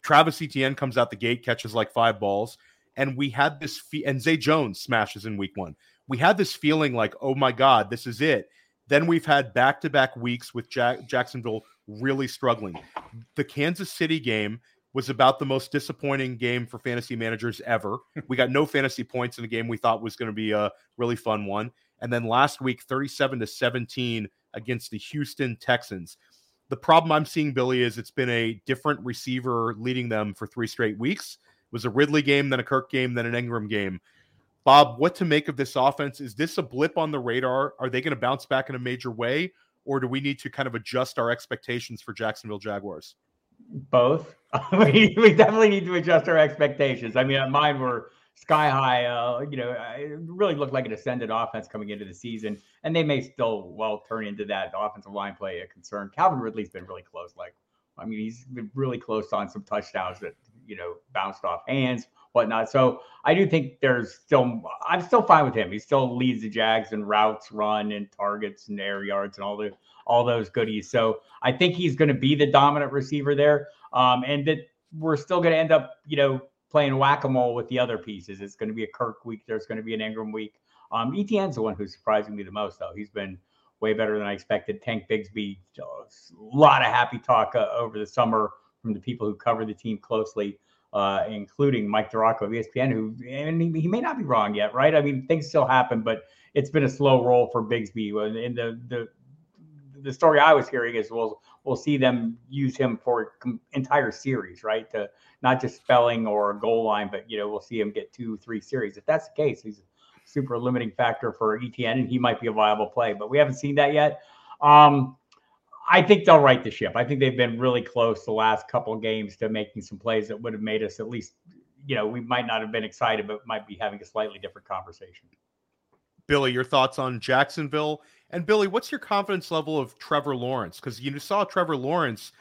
Travis Etienne comes out the gate, catches like five balls, and we had this fe- – and Zay Jones smashes in week one. We had this feeling like, oh, my God, this is it. Then we've had back-to-back weeks with Jack- Jacksonville – really struggling. The Kansas City game was about the most disappointing game for fantasy managers ever. We got no fantasy points in a game we thought was going to be a really fun one. And then last week, thirty-seven to seventeen against the Houston Texans. The problem I'm seeing, Billy, is it's been a different receiver leading them for three straight weeks. It was a Ridley game, then a Kirk game, then an Ingram game. Bob, what to make of this offense? Is this a blip on the radar? Are they going to bounce back in a major way? Or do we need to kind of adjust our expectations for Jacksonville Jaguars? Both. we, we definitely need to adjust our expectations. I mean, mine were sky high. Uh, you know, it really looked like an ascended offense coming into the season, and they may still well turn into that offensive line play a concern. Calvin Ridley's been really close. Like, I mean, he's been really close on some touchdowns that, you know, bounced off hands, whatnot. So I do think there's still, I'm still fine with him. He still leads the Jags in routes run and targets and air yards and all the, all those goodies. So I think he's going to be the dominant receiver there. Um, and that we're still going to end up, you know, playing whack-a-mole with the other pieces. It's going to be a Kirk week. There's going to be an Ingram week. Um, Etienne's the one who's surprising me the most though. He's been way better than I expected. Tank Bigsby, oh, a lot of happy talk uh, over the summer from the people who cover the team closely. Uh, including Mike Duraco of E S P N, who, and he, he may not be wrong yet, right? I mean, things still happen, but it's been a slow roll for Bigsby. And the the the story I was hearing is we'll we'll see them use him for entire series, right? To not just spelling or a goal line, but you know, we'll see him get two, three series. If that's the case, he's a super limiting factor for E T N, and he might be a viable play, but we haven't seen that yet. Um, I think they'll right the ship. I think they've been really close the last couple of games to making some plays that would have made us at least, you know, we might not have been excited, but might be having a slightly different conversation. Billy, your thoughts on Jacksonville? And Billy, what's your confidence level of Trevor Lawrence? Because you saw Trevor Lawrence,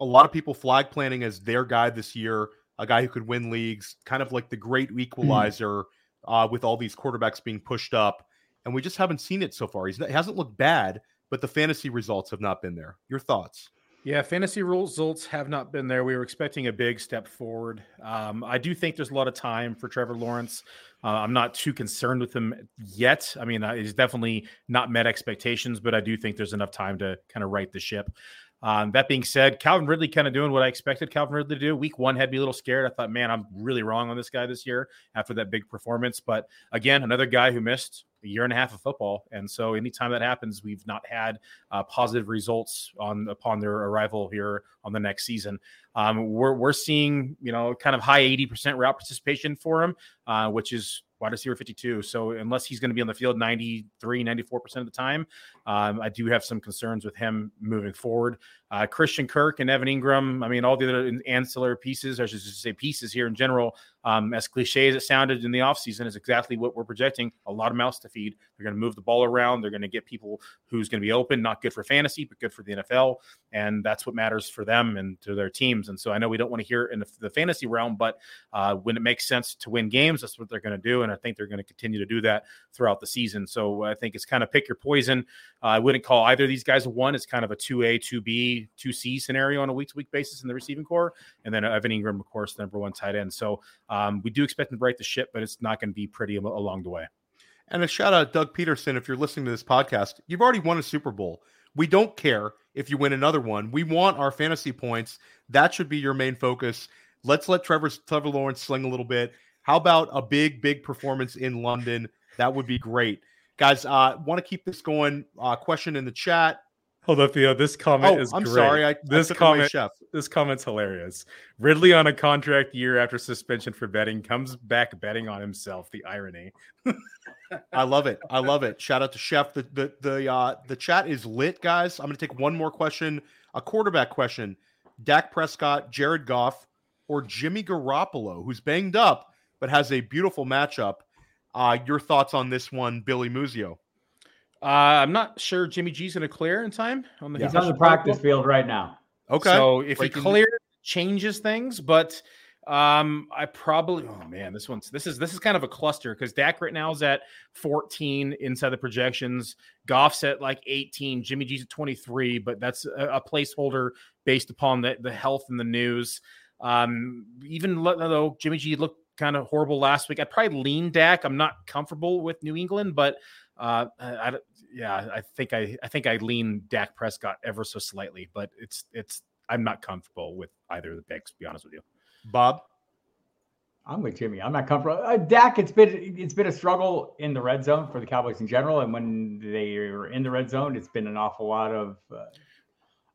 a lot of people flag planting as their guy this year, a guy who could win leagues, kind of like the great equalizer mm-hmm. uh, with all these quarterbacks being pushed up. And we just haven't seen it so far. He's not, he hasn't looked bad, but the fantasy results have not been there. Your thoughts? Yeah, fantasy results have not been there. We were expecting a big step forward. Um, I do think there's a lot of time for Trevor Lawrence. Uh, I'm not too concerned with him yet. I mean, he's definitely not met expectations, but I do think there's enough time to kind of right the ship. Um, that being said, Calvin Ridley kind of doing what I expected Calvin Ridley to do. Week one had me a little scared. I thought, man, I'm really wrong on this guy this year after that big performance. But again, another guy who missed a year and a half of football. And so anytime that happens, we've not had uh, positive results on upon their arrival here on the next season. Um, we're, we're seeing, you know, kind of high eighty percent route participation for him, uh, which is wide receiver fifty-two. So unless he's going to be on the field ninety-three, ninety-four percent of the time, um, I do have some concerns with him moving forward. Uh, Christian Kirk and Evan Ingram, I mean, all the other ancillary pieces, I should just say pieces here in general, um, as cliche as it sounded in the offseason, is exactly what we're projecting. A lot of mouths to feed. They're going to move the ball around. They're going to get people who's going to be open, not good for fantasy, but good for the N F L. And that's what matters for them and to their teams. And so I know we don't want to hear it in the, the fantasy realm, but uh, when it makes sense to win games, that's what they're going to do. And I think they're going to continue to do that throughout the season. So I think it's kind of pick your poison. Uh, I wouldn't call either of these guys a one. It's kind of a two A, two B, two C scenario on a week-to-week basis in the receiving corps. And then Evan Ingram, of course, the number one tight end. So um, we do expect them to right the ship, but it's not going to be pretty along the way. And a shout out to Doug Peterson. If you're listening to this podcast, you've already won a Super Bowl. We don't care if you win another one. We want our fantasy points. That should be your main focus. Let's let Trevor, Trevor Lawrence sling a little bit. How about a big, big performance in London? That would be great. Guys, I uh, want to keep this going. Uh, question in the chat. Hold up, Theo. This comment oh, is I'm great. I'm sorry. I, this I comment, chef. This comment's hilarious. Ridley on a contract year after suspension for betting comes back betting on himself. The irony. I love it. I love it. Shout out to Chef. The the the uh, the chat is lit, guys. I'm going to take one more question. A quarterback question. Dak Prescott, Jared Goff, or Jimmy Garoppolo, who's banged up but has a beautiful matchup. Uh, your thoughts on this one, Billy Muzio? Uh, I'm not sure Jimmy G's going to clear in time. On the yeah. He's on the practice field right now. Okay. So if Breaking. he clears, changes things. But um, I probably, oh man, this one's, this is, this is kind of a cluster because Dak right now is at fourteen inside the projections. Goff's at like eighteen. Jimmy G's at twenty-three, but that's a, a placeholder based upon the, the health and the news. Um, even though Jimmy G looked kind of horrible last week, I'd probably lean Dak. I'm not comfortable with New England, but uh, I, I, yeah, I think I, I think I lean Dak Prescott ever so slightly, but it's, it's, I'm not comfortable with either of the picks, to be honest with you. Bob, I'm with Jimmy. I'm not comfortable. Uh, Dak, it's been, it's been a struggle in the red zone for the Cowboys in general. And when they were in the red zone, it's been an awful lot of, uh,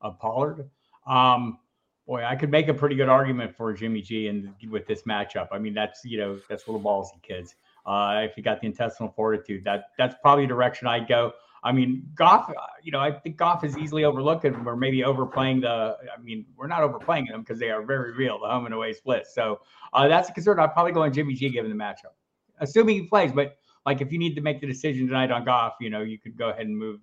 of Pollard. Um, Boy, I could make a pretty good argument for Jimmy G and with this matchup. I mean, that's, you know, that's little ballsy kids. Uh, if you got the intestinal fortitude, that that's probably the direction I'd go. I mean, Goff, you know, I think Goff is easily overlooked and we're maybe overplaying the, I mean, we're not overplaying them because they are very real, the home and away split. So uh, that's a concern. I'd probably go on Jimmy G given the matchup, assuming he plays. But like, if you need to make the decision tonight on Goff, you know, you could go ahead and move,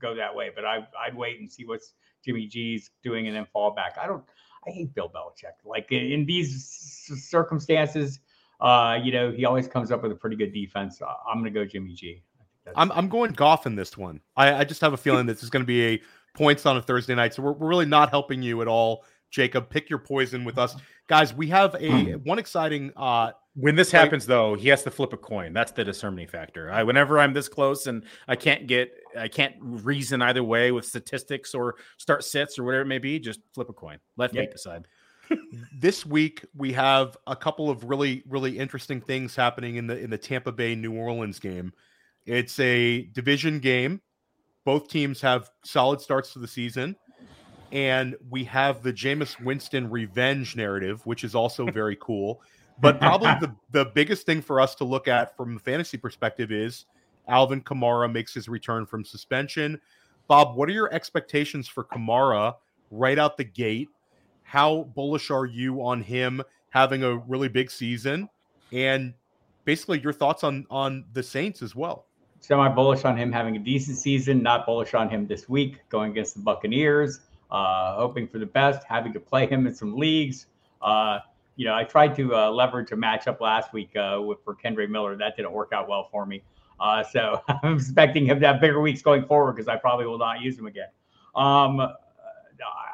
go that way. But I, I'd wait and see what's Jimmy G's doing and then fall back. I don't, I hate Bill Belichick. Like in, in these circumstances, uh, you know, he always comes up with a pretty good defense. Uh, I'm going to go Jimmy G. I think that's I'm, I'm going Goff in this one. I, I just have a feeling this is going to be a points on a Thursday night. So we're, we're really not helping you at all. Jacob, pick your poison with us. Guys, we have a one exciting, uh, when this happens, though, he has to flip a coin. That's the discerning factor. I, whenever I'm this close and I can't get, I can't reason either way with statistics or start sits or whatever it may be, just flip a coin. Let yep. me decide. This week, we have a couple of really, really interesting things happening in the in the Tampa Bay New Orleans game. It's a division game. Both teams have solid starts to the season. And we have the Jameis Winston revenge narrative, which is also very cool. But probably the, the biggest thing for us to look at from a fantasy perspective is Alvin Kamara makes his return from suspension. Bob, what are your expectations for Kamara right out the gate? How bullish are you on him having a really big season? And basically your thoughts on, on the Saints as well. Semi-bullish on him having a decent season, not bullish on him this week, going against the Buccaneers, uh, hoping for the best, having to play him in some leagues. Uh, You know, I tried to uh, leverage a matchup last week uh, with, for Kendre Miller. That didn't work out well for me. Uh, so I'm expecting him to have bigger weeks going forward because I probably will not use him again. Um,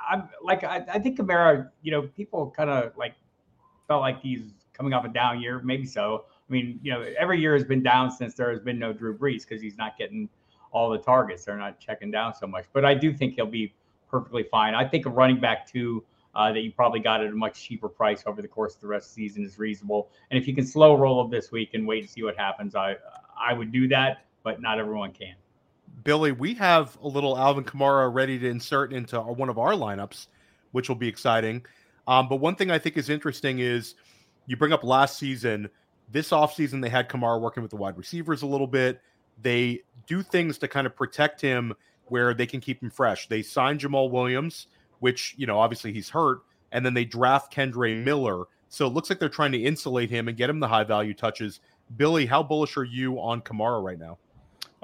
I'm like, I, I think Kamara, you know, people kind of like felt like he's coming off a down year. Maybe so. I mean, you know, every year has been down since there has been no Drew Brees because he's not getting all the targets. They're not checking down so much. But I do think he'll be perfectly fine. I think a running back, too, uh, that you probably got at a much cheaper price over the course of the rest of the season is reasonable. And if you can slow roll it this week and wait and see what happens, I I would do that. But not everyone can. Billy, we have a little Alvin Kamara ready to insert into our, one of our lineups, which will be exciting. Um, but one thing I think is interesting is you bring up last season. This offseason, they had Kamara working with the wide receivers a little bit. They do things to kind of protect him where they can keep him fresh. They signed Jamal Williams, which, you know, obviously he's hurt. And then they draft Kendre Miller. So it looks like they're trying to insulate him and get him the high-value touches. Billy, how bullish are you on Kamara right now?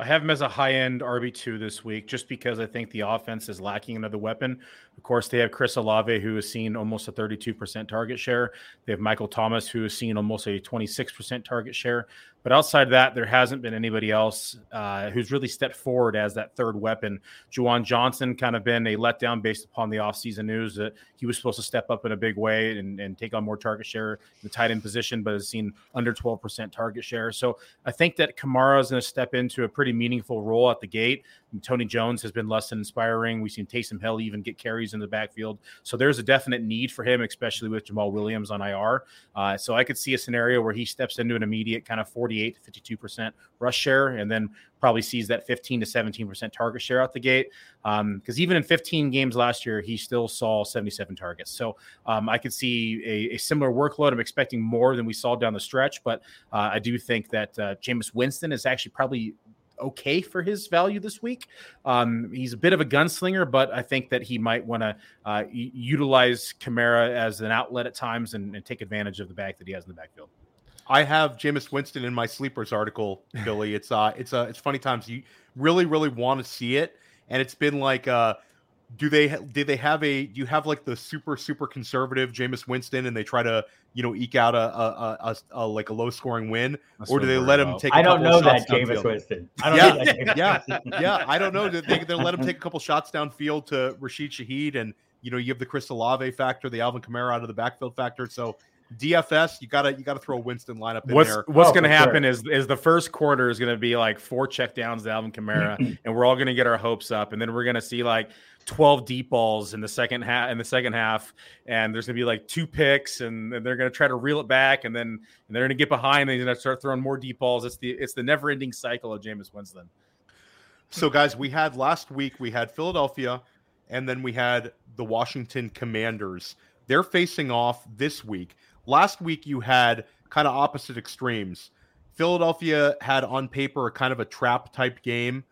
I have him as a high-end R B two this week just because I think the offense is lacking another weapon. Of course, they have Chris Olave, who has seen almost a thirty-two percent target share. They have Michael Thomas, who has seen almost a twenty-six percent target share. But outside of that, there hasn't been anybody else uh, who's really stepped forward as that third weapon. Juwan Johnson kind of been a letdown based upon the offseason news that he was supposed to step up in a big way and, and take on more target share in the tight end position, but has seen under twelve percent target share. So I think that Kamara is going to step into a pretty meaningful role at the gate. And Tony Jones has been less than inspiring. We've seen Taysom Hill even get carries in the backfield. So there's a definite need for him, especially with Jamal Williams on I R. Uh, so I could see a scenario where he steps into an immediate kind of forty-eight to fifty-two percent rush share and then probably sees that fifteen to seventeen percent target share out the gate. Um, because even in fifteen games last year, he still saw seventy-seven targets. So um, I could see a, a similar workload. I'm expecting more than we saw down the stretch, but uh, I do think that uh, Jameis Winston is actually probably okay for his value this week. Um, he's a bit of a gunslinger, but I think that he might want to uh, utilize Kamara as an outlet at times and, and take advantage of the back that he has in the backfield. I have Jameis Winston in my sleepers article, Billy. It's uh, it's uh, it's funny times. You really, really want to see it, and it's been like, uh, do they ha- do they have a do you have like the super super conservative Jameis Winston, and they try to you know eke out a a, a, a, a like a low scoring win, That's or do they let him take? I a don't know that Jameis Winston. I don't yeah, know yeah, yeah, yeah. I don't know. They they let him take a couple shots downfield to Rashid Shaheed, and you know you have the Chris Olave factor, the Alvin Kamara out of the backfield factor, so. D F S, you gotta you gotta throw a Winston lineup in what's, there. What's oh, gonna happen sure. is is the first quarter is gonna be like four checkdowns to Alvin Kamara, and we're all gonna get our hopes up, and then we're gonna see like twelve deep balls in the second half. In the second half, and there's gonna be like two picks, and, and they're gonna try to reel it back, and then and they're gonna get behind, and they're gonna start throwing more deep balls. It's the it's the never ending cycle of Jameis Winston. So guys, we had last week we had Philadelphia, and then we had the Washington Commanders. They're facing off this week. Last week, you had kind of opposite extremes. Philadelphia had on paper a kind of a trap type game,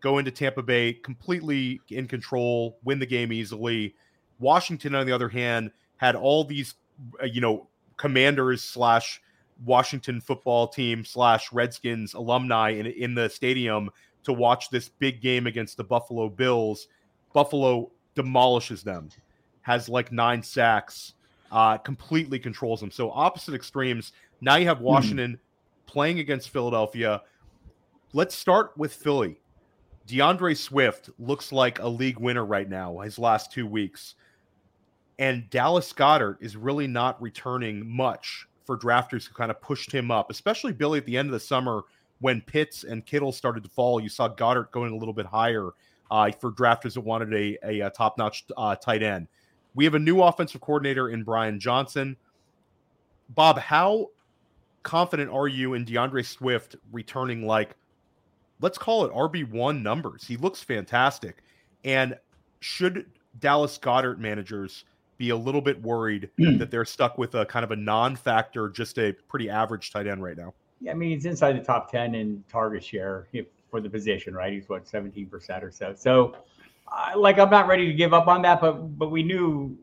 go into Tampa Bay, completely in control, win the game easily. Washington, on the other hand, had all these, uh, you know, Commanders slash Washington football team slash Redskins alumni in, in the stadium to watch this big game against the Buffalo Bills. Buffalo demolishes them, has like nine sacks. Uh, completely controls them. So opposite extremes. Now you have Washington mm. playing against Philadelphia. Let's start with Philly. DeAndre Swift looks like a league winner right now, his last two weeks. And Dallas Goedert is really not returning much for drafters who kind of pushed him up, especially Billy at the end of the summer when Pitts and Kittle started to fall. You saw Goedert going a little bit higher uh, for drafters that wanted a, a, a top-notch uh, tight end. We have a new offensive coordinator in Brian Johnson. Bob, how confident are you in DeAndre Swift returning, like, let's call it R B one numbers? He looks fantastic. And should Dallas Goedert managers be a little bit worried mm. that they're stuck with a kind of a non-factor, just a pretty average tight end right now? Yeah, I mean, he's inside the top ten in target share for the position, right? He's, what, seventeen percent or so. So, I, like, I'm not ready to give up on that, but but we knew,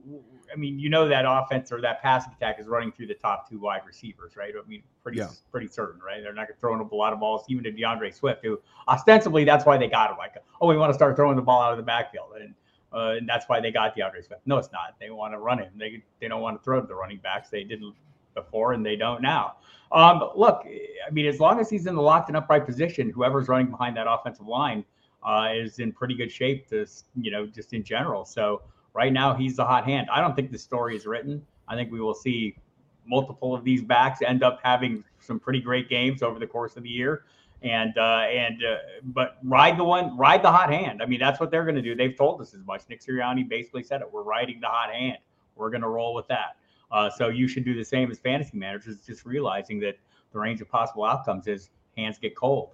I mean, you know that offense or that passing attack is running through the top two wide receivers, right? I mean, pretty yeah. pretty certain, right? They're not going to throw up a lot of balls, even to DeAndre Swift, who ostensibly that's why they got him. Like, oh, we want to start throwing the ball out of the backfield, and uh, and that's why they got DeAndre Swift. No, it's not. They want to run him. They they don't want to throw to the running backs. They didn't before, and they don't now. Um, but look, I mean, as long as he's in the locked and upright position, whoever's running behind that offensive line, Uh, is in pretty good shape, to, you know, just in general. So Right now, he's the hot hand. I don't think the story is written. I think we will see multiple of these backs end up having some pretty great games over the course of the year. And, uh, and, uh, but ride the one, ride the hot hand. I mean, that's what they're going to do. They've told us as much. Nick Sirianni basically said it. We're riding the hot hand. We're going to roll with that. Uh, so you should do the same as fantasy managers, just realizing that the range of possible outcomes is hands get cold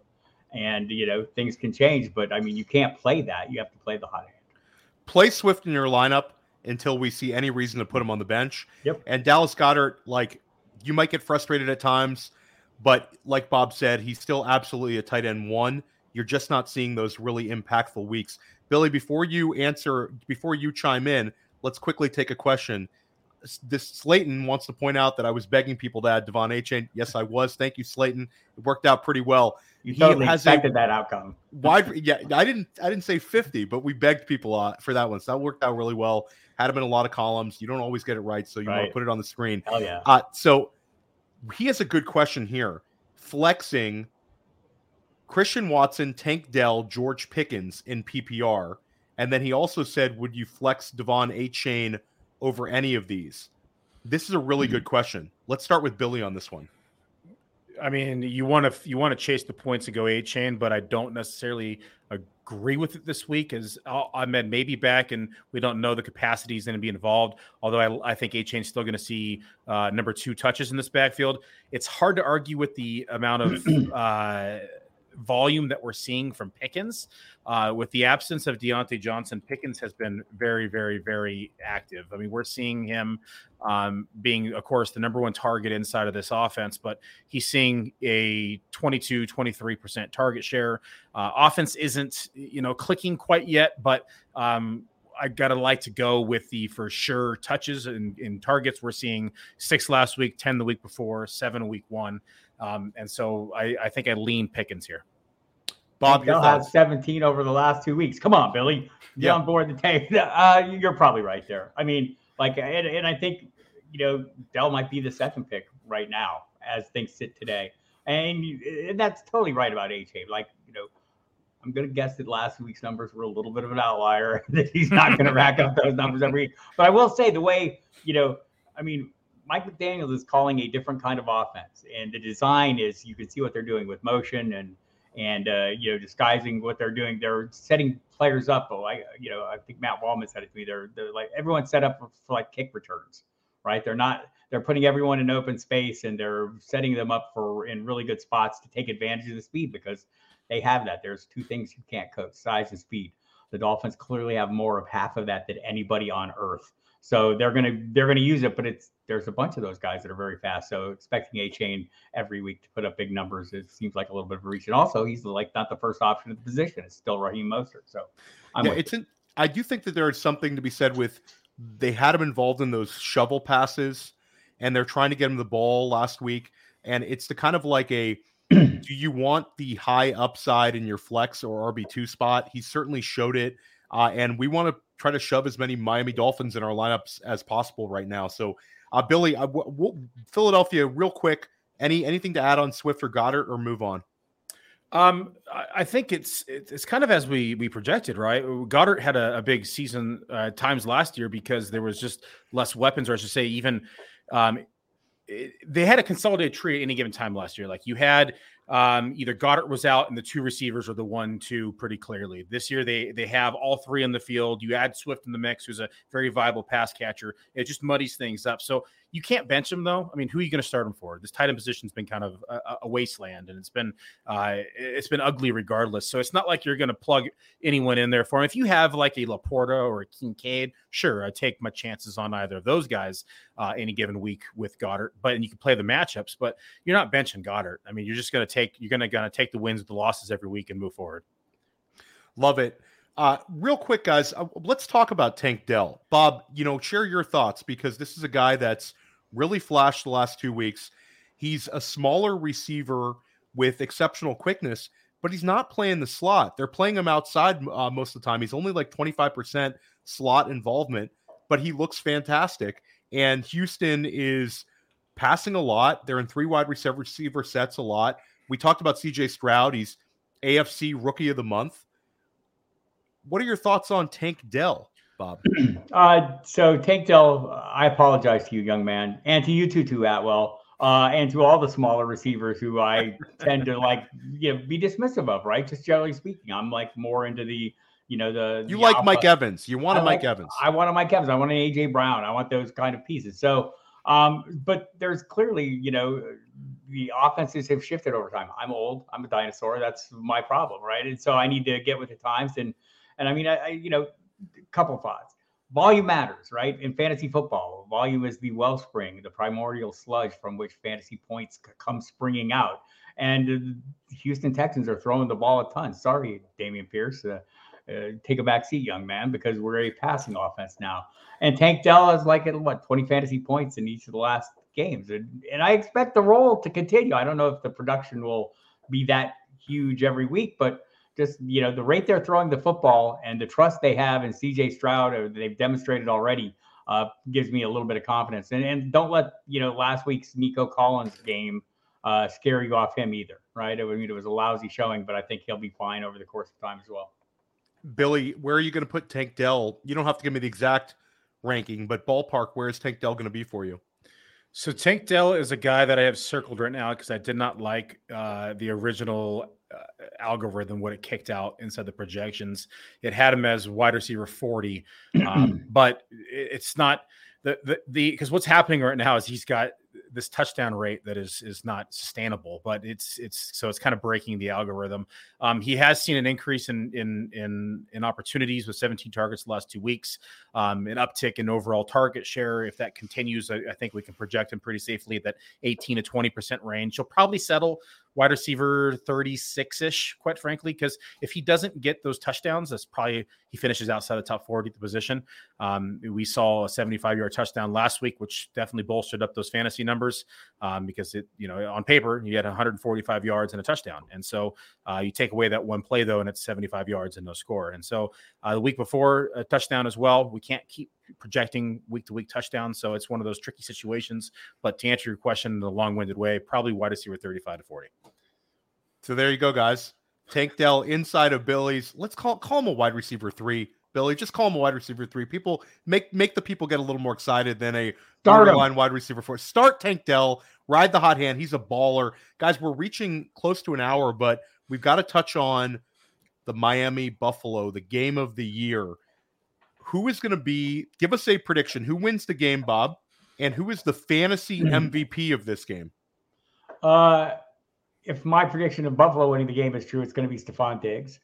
and, you know, things can change, but I mean, you can't play that. You have to play the hot hand. Play Swift in your lineup until we see any reason to put him on the bench. Yep. And Dallas Goedert, like, you might get frustrated at times. But like Bob said, he's still absolutely a tight end one. You're just not seeing those really impactful weeks. Billy, before you answer, before you chime in, let's quickly take a question. This Slayton wants to point out that I was begging people to add Devon Achane. Yes, I was. Thank you, Slayton. It worked out pretty well. You he totally has expected a, that outcome. wide, yeah, I didn't. I didn't say fifty, but we begged people for that one, so that worked out really well. Had him in a lot of columns. You don't always get it right, so you right. want to put it on the screen. Hell yeah. Uh, so. He has a good question here. Flexing Christian Watson, Tank Dell, George Pickens in P P R. And then he also said, would you flex Davante Adams over any of these? This is a really good question. Let's start with Billy on this one. I mean, you want to you want to chase the points and go Achane, but I don't necessarily agree with it this week. As Ahmed may be back, and we don't know the capacity he's going to be involved. Although I, I think Achane's still going to see uh, number two touches in this backfield. It's hard to argue with the amount of uh, volume that we're seeing from Pickens. Uh, with the absence of Deontay Johnson, Pickens has been very, very, very active. I mean, we're seeing him um, being, of course, the number one target inside of this offense, but he's seeing a twenty-two, twenty-three percent target share. Uh, offense isn't, you know, clicking quite yet, but um, I got to like to go with the for sure touches and, and targets. We're seeing six last week, ten the week before, seven week one. Um, and so I, I think I lean Pickens here. Bob, they'll have seventeen over the last two weeks. Come on, Billy, get yeah. on board the tape. Uh, you're probably right there. I mean, like, and, and I think, you know, Dell might be the second pick right now as things sit today. And, you, and that's totally right about Achane. Like, you know, I'm going to guess that last week's numbers were a little bit of an outlier, that he's not going to rack up those numbers every week. But I will say the way, you know, I mean, Mike McDaniel is calling a different kind of offense. And the design is, you can see what they're doing with motion and, and, uh, you know, disguising what they're doing. They're setting players up. Oh, I, you know, I think Matt Wallman said it to me. They're, they're like, everyone's set up for, for like kick returns, right? They're not, they're putting everyone in open space and they're setting them up for in really good spots to take advantage of the speed, because they have that. There's two things you can't coach: size and speed. The Dolphins clearly have more of half of that than anybody on earth. So they're going to, they're going to use it, but it's, there's a bunch of those guys that are very fast. So expecting Achane every week to put up big numbers, it seems like a little bit of a reach. And also he's like not the first option at the position. It's still Raheem Mostert. So I'm yeah, it's an, I do think that there is something to be said with, they had him involved in those shovel passes and they're trying to get him the ball last week. And it's the kind of like a, do you want the high upside in your flex or R B two spot? He certainly showed it. Uh, and we want to try to shove as many Miami Dolphins in our lineups as possible right now. So, uh, Billy, uh, w- w- Philadelphia, real quick, any anything to add on Swift or Goddard, or move on? Um, I think it's it's kind of as we we projected, right? Goddard had a, a big season uh, times last year because there was just less weapons, or I should say, even um, it, they had a consolidated tree at any given time last year. Like you had. Um, either Goddard was out and the two receivers are the one, two pretty clearly. This year they they have all three in the field. You add Swift in the mix, who's a very viable pass catcher. It just muddies things up. So you can't bench him, though. I mean, who are you going to start him for? This tight end position's been kind of a, a wasteland, and it's been uh, it's been ugly regardless. So it's not like you're going to plug anyone in there for him. If you have like a Laporta or a Kincaid, sure, I take my chances on either of those guys uh, any given week with Goddard. But and you can play the matchups, but you're not benching Goddard. I mean, you're just going to Take, you're gonna gonna take the wins with the losses every week and move forward. Love it. Uh, real quick, guys, uh, let's talk about Tank Dell. Bob, you know, share your thoughts, because this is a guy that's really flashed the last two weeks. He's a smaller receiver with exceptional quickness, but he's not playing the slot. They're playing him outside uh, most of the time. He's only like twenty-five percent slot involvement, but he looks fantastic. And Houston is passing a lot. They're in three wide receiver sets a lot. We talked about C J Stroud. He's A F C Rookie of the Month. What are your thoughts on Tank Dell? Bob? Uh, so Tank Dell, I apologize to you, young man, and to you too, too, Atwell, uh, and to all the smaller receivers who I tend to like, you know, be dismissive of, right? Just generally speaking, I'm like more into the, you know, the you the like alpha. Mike Evans, you want a Mike like, Evans, I want a Mike Evans, I want an A J Brown, I want those kind of pieces. So, um, but there's clearly, you know, the offenses have shifted over time. I'm old, I'm a dinosaur. That's my problem, right? And so I need to get with the times. And and I mean, I, I you know. Couple thoughts. Volume matters, right? In fantasy football, volume is the wellspring, the primordial sludge from which fantasy points come springing out. And the Houston Texans are throwing the ball a ton. Sorry, Damian Pierce. Uh, uh, take a back seat, young man, because we're a passing offense now. And Tank Dell is like at, what, twenty fantasy points in each of the last games. And, and I expect the role to continue. I don't know if the production will be that huge every week, but just, you know, the rate they're throwing the football and the trust they have in C J Stroud, or they've demonstrated already, uh, gives me a little bit of confidence. And and don't let, you know, last week's Nico Collins game uh, scare you off him either, right? I mean, it was a lousy showing, but I think he'll be fine over the course of time as well. Billy, where are you going to put Tank Dell? You don't have to give me the exact ranking, but ballpark, where is Tank Dell going to be for you? So Tank Dell is a guy that I have circled right now because I did not like uh, the original Uh, algorithm, what it kicked out inside the projections. It had him as wide receiver forty, um, but it, it's not the the the because what's happening right now is he's got this touchdown rate that is is not sustainable, but it's it's so it's kind of breaking the algorithm. Um, he has seen an increase in in in in opportunities with seventeen targets the last two weeks, um, an uptick in overall target share. If that continues, I, I think we can project him pretty safely at that eighteen to twenty percent range. He'll probably settle wide receiver thirty-six-ish, quite frankly, because if he doesn't get those touchdowns, that's probably he finishes outside the top forty at the position. Um, we saw a seventy-five-yard touchdown last week, which definitely bolstered up those fantasy numbers um, because it, you know, on paper you had one forty-five yards and a touchdown, and so uh, you take away that one play though, and it's seventy-five yards and no score. And so uh, the week before, a touchdown as well. We can't keep projecting week-to-week touchdowns, so it's one of those tricky situations. But to answer your question in a long-winded way, probably wide receiver thirty-five to forty. So there you go, guys. Tank Dell inside of Billy's. Let's call call him a wide receiver three, Billy. Just call him a wide receiver three. People make make the people get a little more excited than a borderline wide receiver four. Start Tank Dell. Ride the hot hand. He's a baller, guys. We're reaching close to an hour, but we've got to touch on the Miami Buffalo, the game of the year. Who is going to be, give us a prediction, who wins the game, Bob, and who is the fantasy M V P of this game? Uh, if my prediction of Buffalo winning the game is true, it's going to be Stephon Diggs.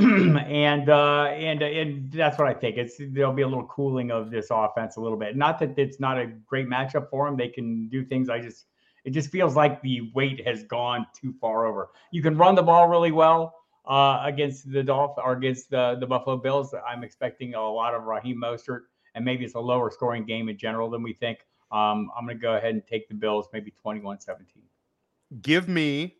and, uh, and, and that's what I think. It's, there'll be a little cooling of this offense a little bit. Not that it's not a great matchup for them. They can do things. I just, it just feels like the weight has gone too far over. You can run the ball really well. Uh, against the Dolphins or against the, the Buffalo Bills, I'm expecting a lot of Raheem Mostert, and maybe it's a lower scoring game in general than we think. Um, I'm going to go ahead and take the Bills, maybe twenty-one seventeen. Give me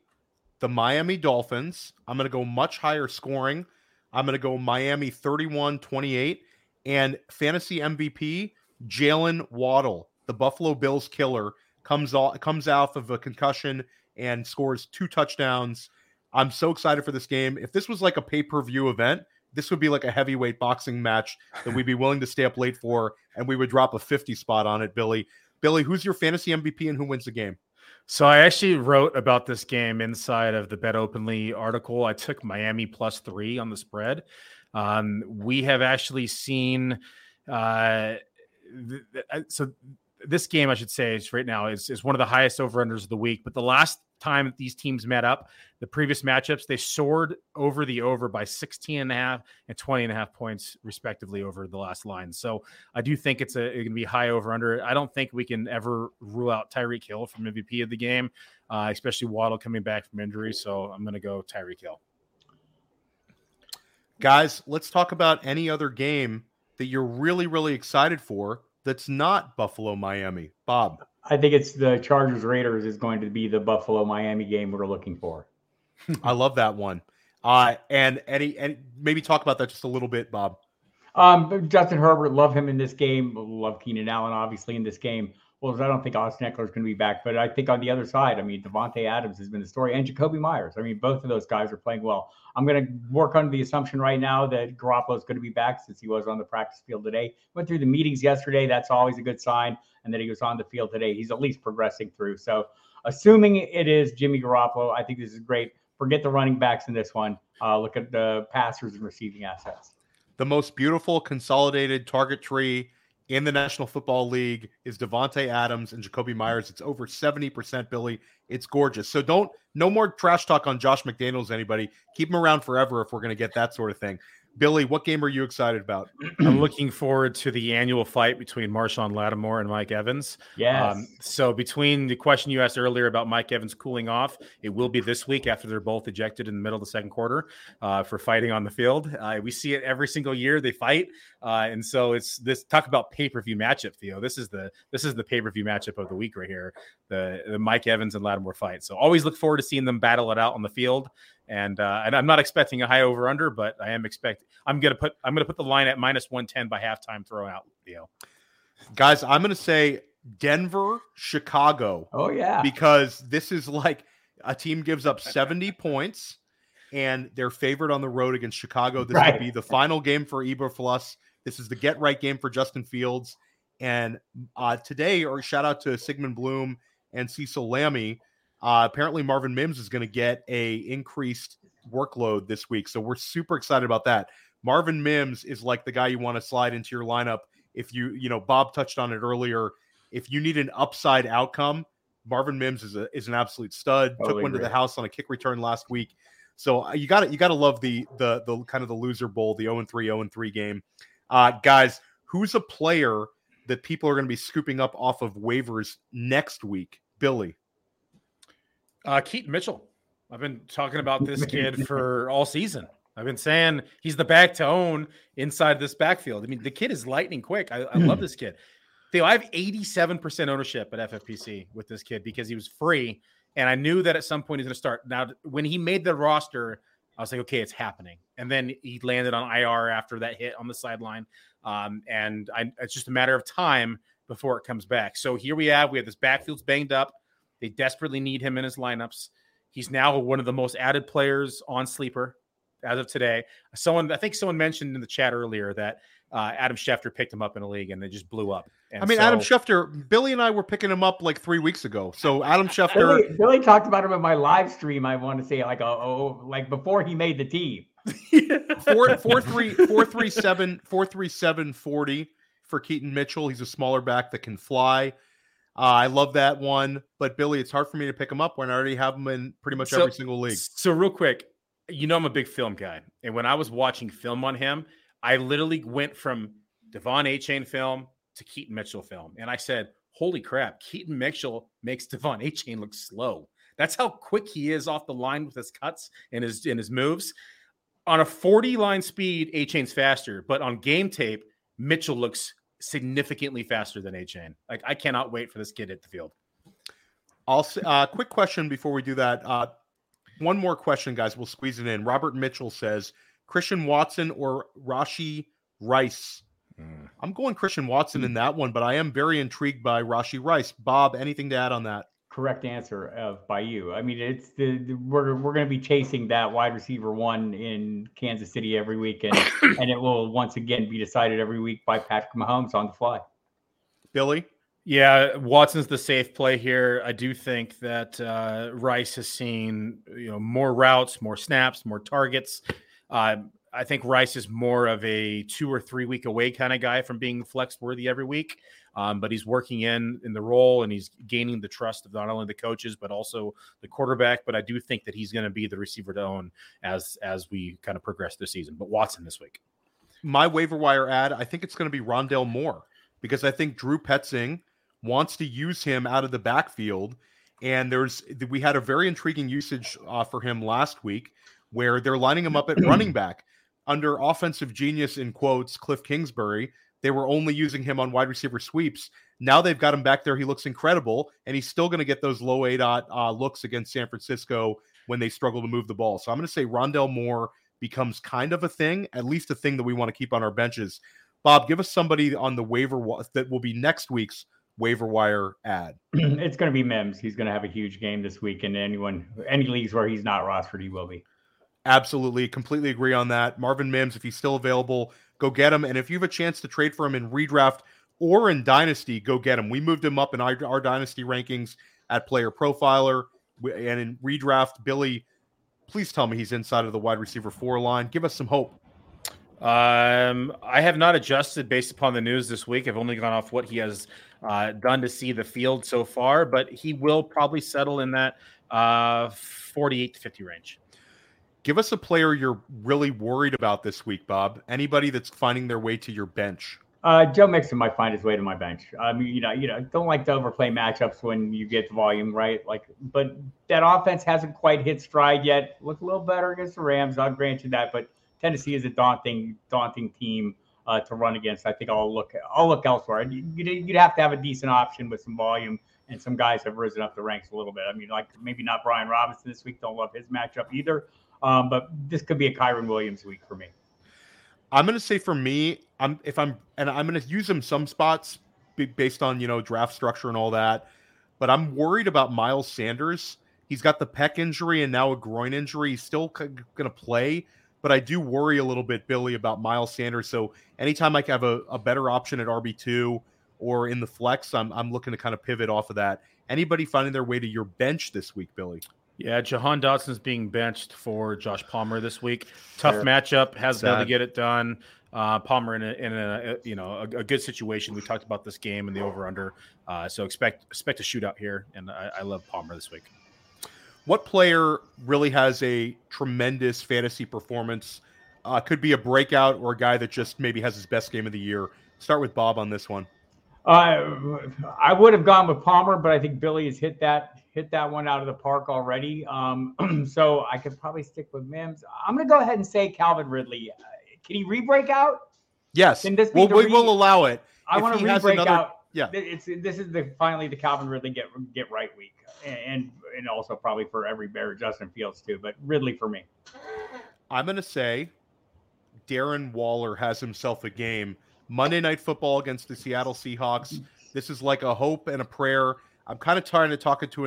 the Miami Dolphins. I'm going to go much higher scoring. I'm going to go Miami thirty-one twenty-eight, and fantasy M V P, Jalen Waddle, the Buffalo Bills killer, comes off, comes off of a concussion and scores two touchdowns. I'm so excited for this game. If this was like a pay-per-view event, this would be like a heavyweight boxing match that we'd be willing to stay up late for, and we would drop a fifty spot on it, Billy. Billy, who's your fantasy M V P and who wins the game? So I actually wrote about this game inside of the Bet Openly article. I took Miami plus three on the spread. Um, we have actually seen uh, th- th- so this game, I should say, is right now is, is one of the highest over-unders of the week, but the last time these teams met up, the previous matchups, they soared over the over by sixteen and a half and twenty and a half points respectively over the last line. So I do think it's a, it can be high over under. I don't think we can ever rule out Tyreek Hill from M V P of the game, uh, especially Waddle coming back from injury. So I'm going to go Tyreek Hill. Guys, let's talk about any other game that you're really, really excited for. That's not Buffalo, Miami. Bob. I think it's the Chargers Raiders is going to be the Buffalo Miami game we're looking for. I love that one. Uh, and Eddie, and maybe talk about that just a little bit, Bob. Um, Justin Herbert, love him in this game. Love Keenan Allen, obviously, in this game. well, I don't think Austin Eckler is going to be back. But I think on the other side, I mean, Davante Adams has been the story, and Jacoby Myers. I mean, both of those guys are playing well. I'm going to work under the assumption right now that Garoppolo is going to be back, since he was on the practice field today. Went through the meetings yesterday. That's always a good sign. And that he was on the field today. He's at least progressing through. So assuming it is Jimmy Garoppolo, I think this is great. Forget the running backs in this one. Uh, look at the passers and receiving assets. The most beautiful consolidated target tree in the National Football League is Davante Adams and Jacoby Myers. It's over seventy percent, Billy. It's gorgeous. So don't, no more trash talk on Josh McDaniels, anybody. Keep him around forever if we're going to get that sort of thing. Billy, what game are you excited about? I'm looking forward to the annual fight between Marshawn Lattimore and Mike Evans. Yes. Um, so between the question you asked earlier about Mike Evans cooling off, it will be this week after they're both ejected in the middle of the second quarter uh, for fighting on the field. Uh, we see it every single year they fight. Uh, and so it's this talk about pay-per-view matchup, Theo. This is the, this is the pay-per-view matchup of the week right here, the, the Mike Evans and Lattimore fight. So always look forward to seeing them battle it out on the field. And uh, and I'm not expecting a high over under, but I am expect I'm gonna put I'm gonna put the line at minus one ten by halftime. Throw out, Theo. Guys, I'm gonna say Denver, Chicago. Oh yeah, because this is like a team gives up seventy points, and they're favored on the road against Chicago. This right. could be the final game for Eberflus. This is the get right game for Justin Fields. And uh, today, or shout out to Sigmund Bloom and Cecil Lammy. Uh, apparently Marvin Mims is going to get a increased workload this week. So we're super excited about that. Marvin Mims is like the guy you want to slide into your lineup. If you, you know, Bob touched on it earlier. If you need an upside outcome, Marvin Mims is a, is an absolute stud. Totally Took one agree. to the house on a kick return last week. So you got to, you got to love the, the, the kind of the loser bowl, the oh and three, oh and three game. Uh, guys, who's a player that people are going to be scooping up off of waivers next week? Billy. Uh, Keaton Mitchell. I've been talking about this kid for all season. I've been saying he's the back to own inside this backfield. I mean, the kid is lightning quick. I, I love this kid. Theo, I have eighty-seven percent ownership at F F P C with this kid because he was free, and I knew that at some point he's going to start. Now, when he made the roster, I was like, okay, it's happening. And then he landed on I R after that hit on the sideline, um, and I, it's just a matter of time before it comes back. So here we have, we have this backfield's banged up. They desperately need him in his lineups. He's now one of the most added players on Sleeper as of today. Someone, I think someone mentioned in the chat earlier that uh, Adam Schefter picked him up in a league and they just blew up. And I mean, so, Adam Schefter, Billy and I were picking him up like three weeks ago. So Adam Schefter. Billy, Billy talked about him in my live stream. I want to say like, oh, like before he made the team. four, four, three, four, three, seven, four, three, seven, forty for Keaton Mitchell. He's a smaller back that can fly. Uh, I love that one, but Billy, it's hard for me to pick him up when I already have him in pretty much so, every single league. So real quick, you know, I'm a big film guy. And when I was watching film on him, I literally went from Devon A-Chain film to Keaton Mitchell film. And I said, holy crap, Keaton Mitchell makes Devon A-Chain look slow. That's how quick he is off the line with his cuts and his, and his moves. On a forty line speed, A-Chain's faster, but on game tape, Mitchell looks significantly faster than A-Chain. Like, I cannot wait for this kid at the field. I'll uh, quick question before we do that. Uh, one more question, guys. We'll squeeze it in. Robert Mitchell says, Christian Watson or Rashi Rice? Mm. I'm going Christian Watson in that one, but I am very intrigued by Rashi Rice. Bob, anything to add on that? Correct answer of by you. I mean, it's the, the we're we're going to be chasing that wide receiver one in Kansas City every week, and and it will once again be decided every week by Patrick Mahomes on the fly. Billy, yeah, Watson's the safe play here. I do think that uh, Rice has seen you know more routes, more snaps, more targets. Uh, I think Rice is more of a two or three week away kind of guy from being flex worthy every week. Um, but he's working in, in the role and he's gaining the trust of not only the coaches, but also the quarterback. But I do think that he's going to be the receiver to own as, as we kind of progress this season, but Watson this week. My waiver wire ad, I think it's going to be Rondale Moore because I think Drew Petzing wants to use him out of the backfield. And there's, we had a very intriguing usage uh, for him last week where they're lining him up at running back. Under offensive genius, in quotes, Cliff Kingsbury, they were only using him on wide receiver sweeps. Now they've got him back there. He looks incredible, and he's still going to get those low A DOT uh, looks against San Francisco when they struggle to move the ball. So I'm going to say Rondale Moore becomes kind of a thing, at least a thing that we want to keep on our benches. Bob, give us somebody on the waiver that will be next week's waiver wire ad? It's going to be Mims. He's going to have a huge game this week, and anyone, any leagues where he's not rostered, he will be. Absolutely. Completely agree on that. Marvin Mims, if he's still available, go get him. And if you have a chance to trade for him in redraft or in Dynasty, go get him. We moved him up in our, our Dynasty rankings at Player Profiler. And in redraft, Billy, please tell me he's inside of the wide receiver four line. Give us some hope. Um, I have not adjusted based upon the news this week. I've only gone off what he has uh, done to see the field so far, but he will probably settle in that uh, forty-eight to fifty range. Give us a player you're really worried about this week, Bob. Anybody that's finding their way to your bench? Uh, Joe Mixon might find his way to my bench. I mean, you know, you know, don't like to overplay matchups when you get the volume right. Like, but that offense hasn't quite hit stride yet. Looked a little better against the Rams. I'll grant you that, but Tennessee is a daunting, daunting team uh, to run against. I think I'll look, I'll look elsewhere. You'd, you'd have to have a decent option with some volume, and some guys have risen up the ranks a little bit. I mean, like maybe not Brian Robinson this week. Don't love his matchup either. Um, but this could be a Kyron Williams week for me. I'm going to say for me, I'm if I'm and I'm going to use him some spots based on, you know, draft structure and all that. But I'm worried about Miles Sanders. He's got the pec injury and now a groin injury. He's still c- going to play, but I do worry a little bit, Billy, about Miles Sanders. So anytime I have a, a better option at R B two or in the flex, I'm I'm looking to kind of pivot off of that. Anybody finding their way to your bench this week, Billy? Yeah, Jahan Dotson's being benched for Josh Palmer this week. Tough matchup. Has got to get it done. Uh, Palmer in a, in a, a you know a, a good situation. We talked about this game and the over under. Uh, so expect expect a shootout here. And I, I love Palmer this week. What player really has a tremendous fantasy performance? Uh, could be a breakout or a guy that just maybe has his best game of the year. Start with Bob on this one. Uh, I would have gone with Palmer, but I think Billy has hit that hit that one out of the park already. Um, so I could probably stick with Mims. I'm going to go ahead and say Calvin Ridley. Uh, can he re-break out? Yes. Can this be we'll, we re- will allow it. I want to re-break another, out. Yeah. It's this is the finally the Calvin Ridley get get right week, and and also probably for every Bear Justin Fields too, but Ridley for me. I'm going to say Darren Waller has himself a game. Monday Night Football against the Seattle Seahawks. This is like a hope and a prayer. I'm kind of trying to talk into,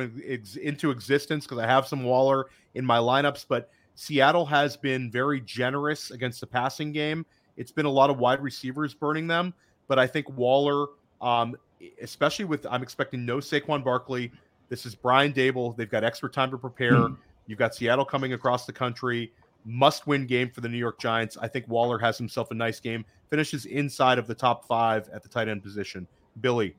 into existence because I have some Waller in my lineups, but Seattle has been very generous against the passing game. It's been a lot of wide receivers burning them, but I think Waller, um, especially with, I'm expecting no Saquon Barkley. This is Brian Dable. They've got extra time to prepare. Mm-hmm. You've got Seattle coming across the country. Must-win game for the New York Giants. I think Waller has himself a nice game. Finishes inside of the top five at the tight end position. Billy.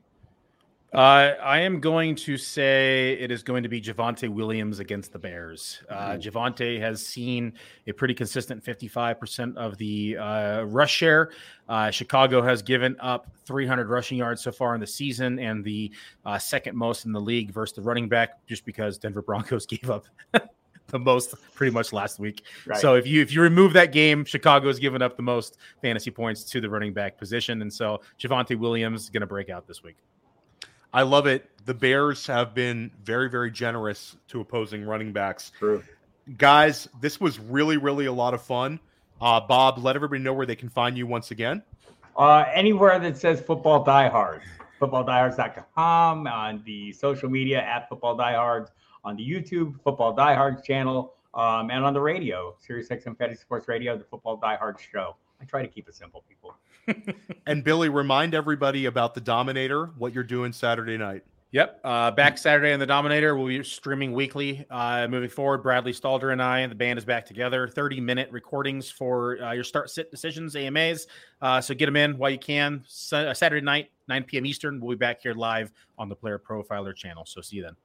Uh, I am going to say it is going to be Javonte Williams against the Bears. Uh, Javonte has seen a pretty consistent fifty-five percent of the uh, rush share. Uh, Chicago has given up three hundred rushing yards so far in the season and the uh, second most in the league versus the running back just because Denver Broncos gave up the most pretty much last week. Right. So if you if you remove that game, Chicago has given up the most fantasy points to the running back position. And so Javonte Williams is going to break out this week. I love it. The Bears have been very, very generous to opposing running backs. True. Guys, this was really, really a lot of fun. Uh, Bob, let everybody know where they can find you once again. Uh, anywhere that says Football Diehards. football diehards dot com, on the social media at Football Diehards, on the YouTube Football Diehards channel, um, and on the radio, SiriusXM Fantasy Sports Radio, the Football Diehards Show. I try to keep it simple, people. And Billy, remind everybody about the Dominator, what you're doing Saturday night. Yep. Uh, back Saturday on the Dominator. We'll be streaming weekly uh, moving forward. Bradley Stalder and I, and the band is back together. thirty-minute recordings for uh, your start-sit decisions, A M As. Uh, so get them in while you can. Sa- Saturday night, nine p.m. Eastern. We'll be back here live on the Player Profiler channel. So see you then.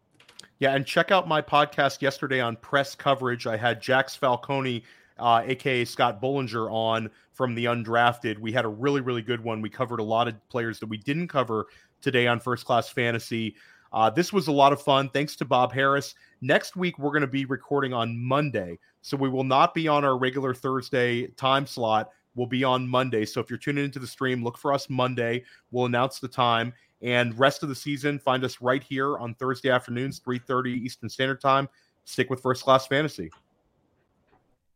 Yeah, and check out my podcast yesterday on press coverage. I had Jax Falcone, uh, a k a. Scott Bollinger, on from the Undrafted. We had a really, really good one. We covered a lot of players that we didn't cover today on First Class Fantasy. Uh, this was a lot of fun. Thanks to Bob Harris. Next week, we're going to be recording on Monday, so we will not be on our regular Thursday time slot. We'll be on Monday. So if you're tuning into the stream, look for us Monday. We'll announce the time. And rest of the season, find us right here on Thursday afternoons, three thirty Eastern Standard Time. Stick with First Class Fantasy.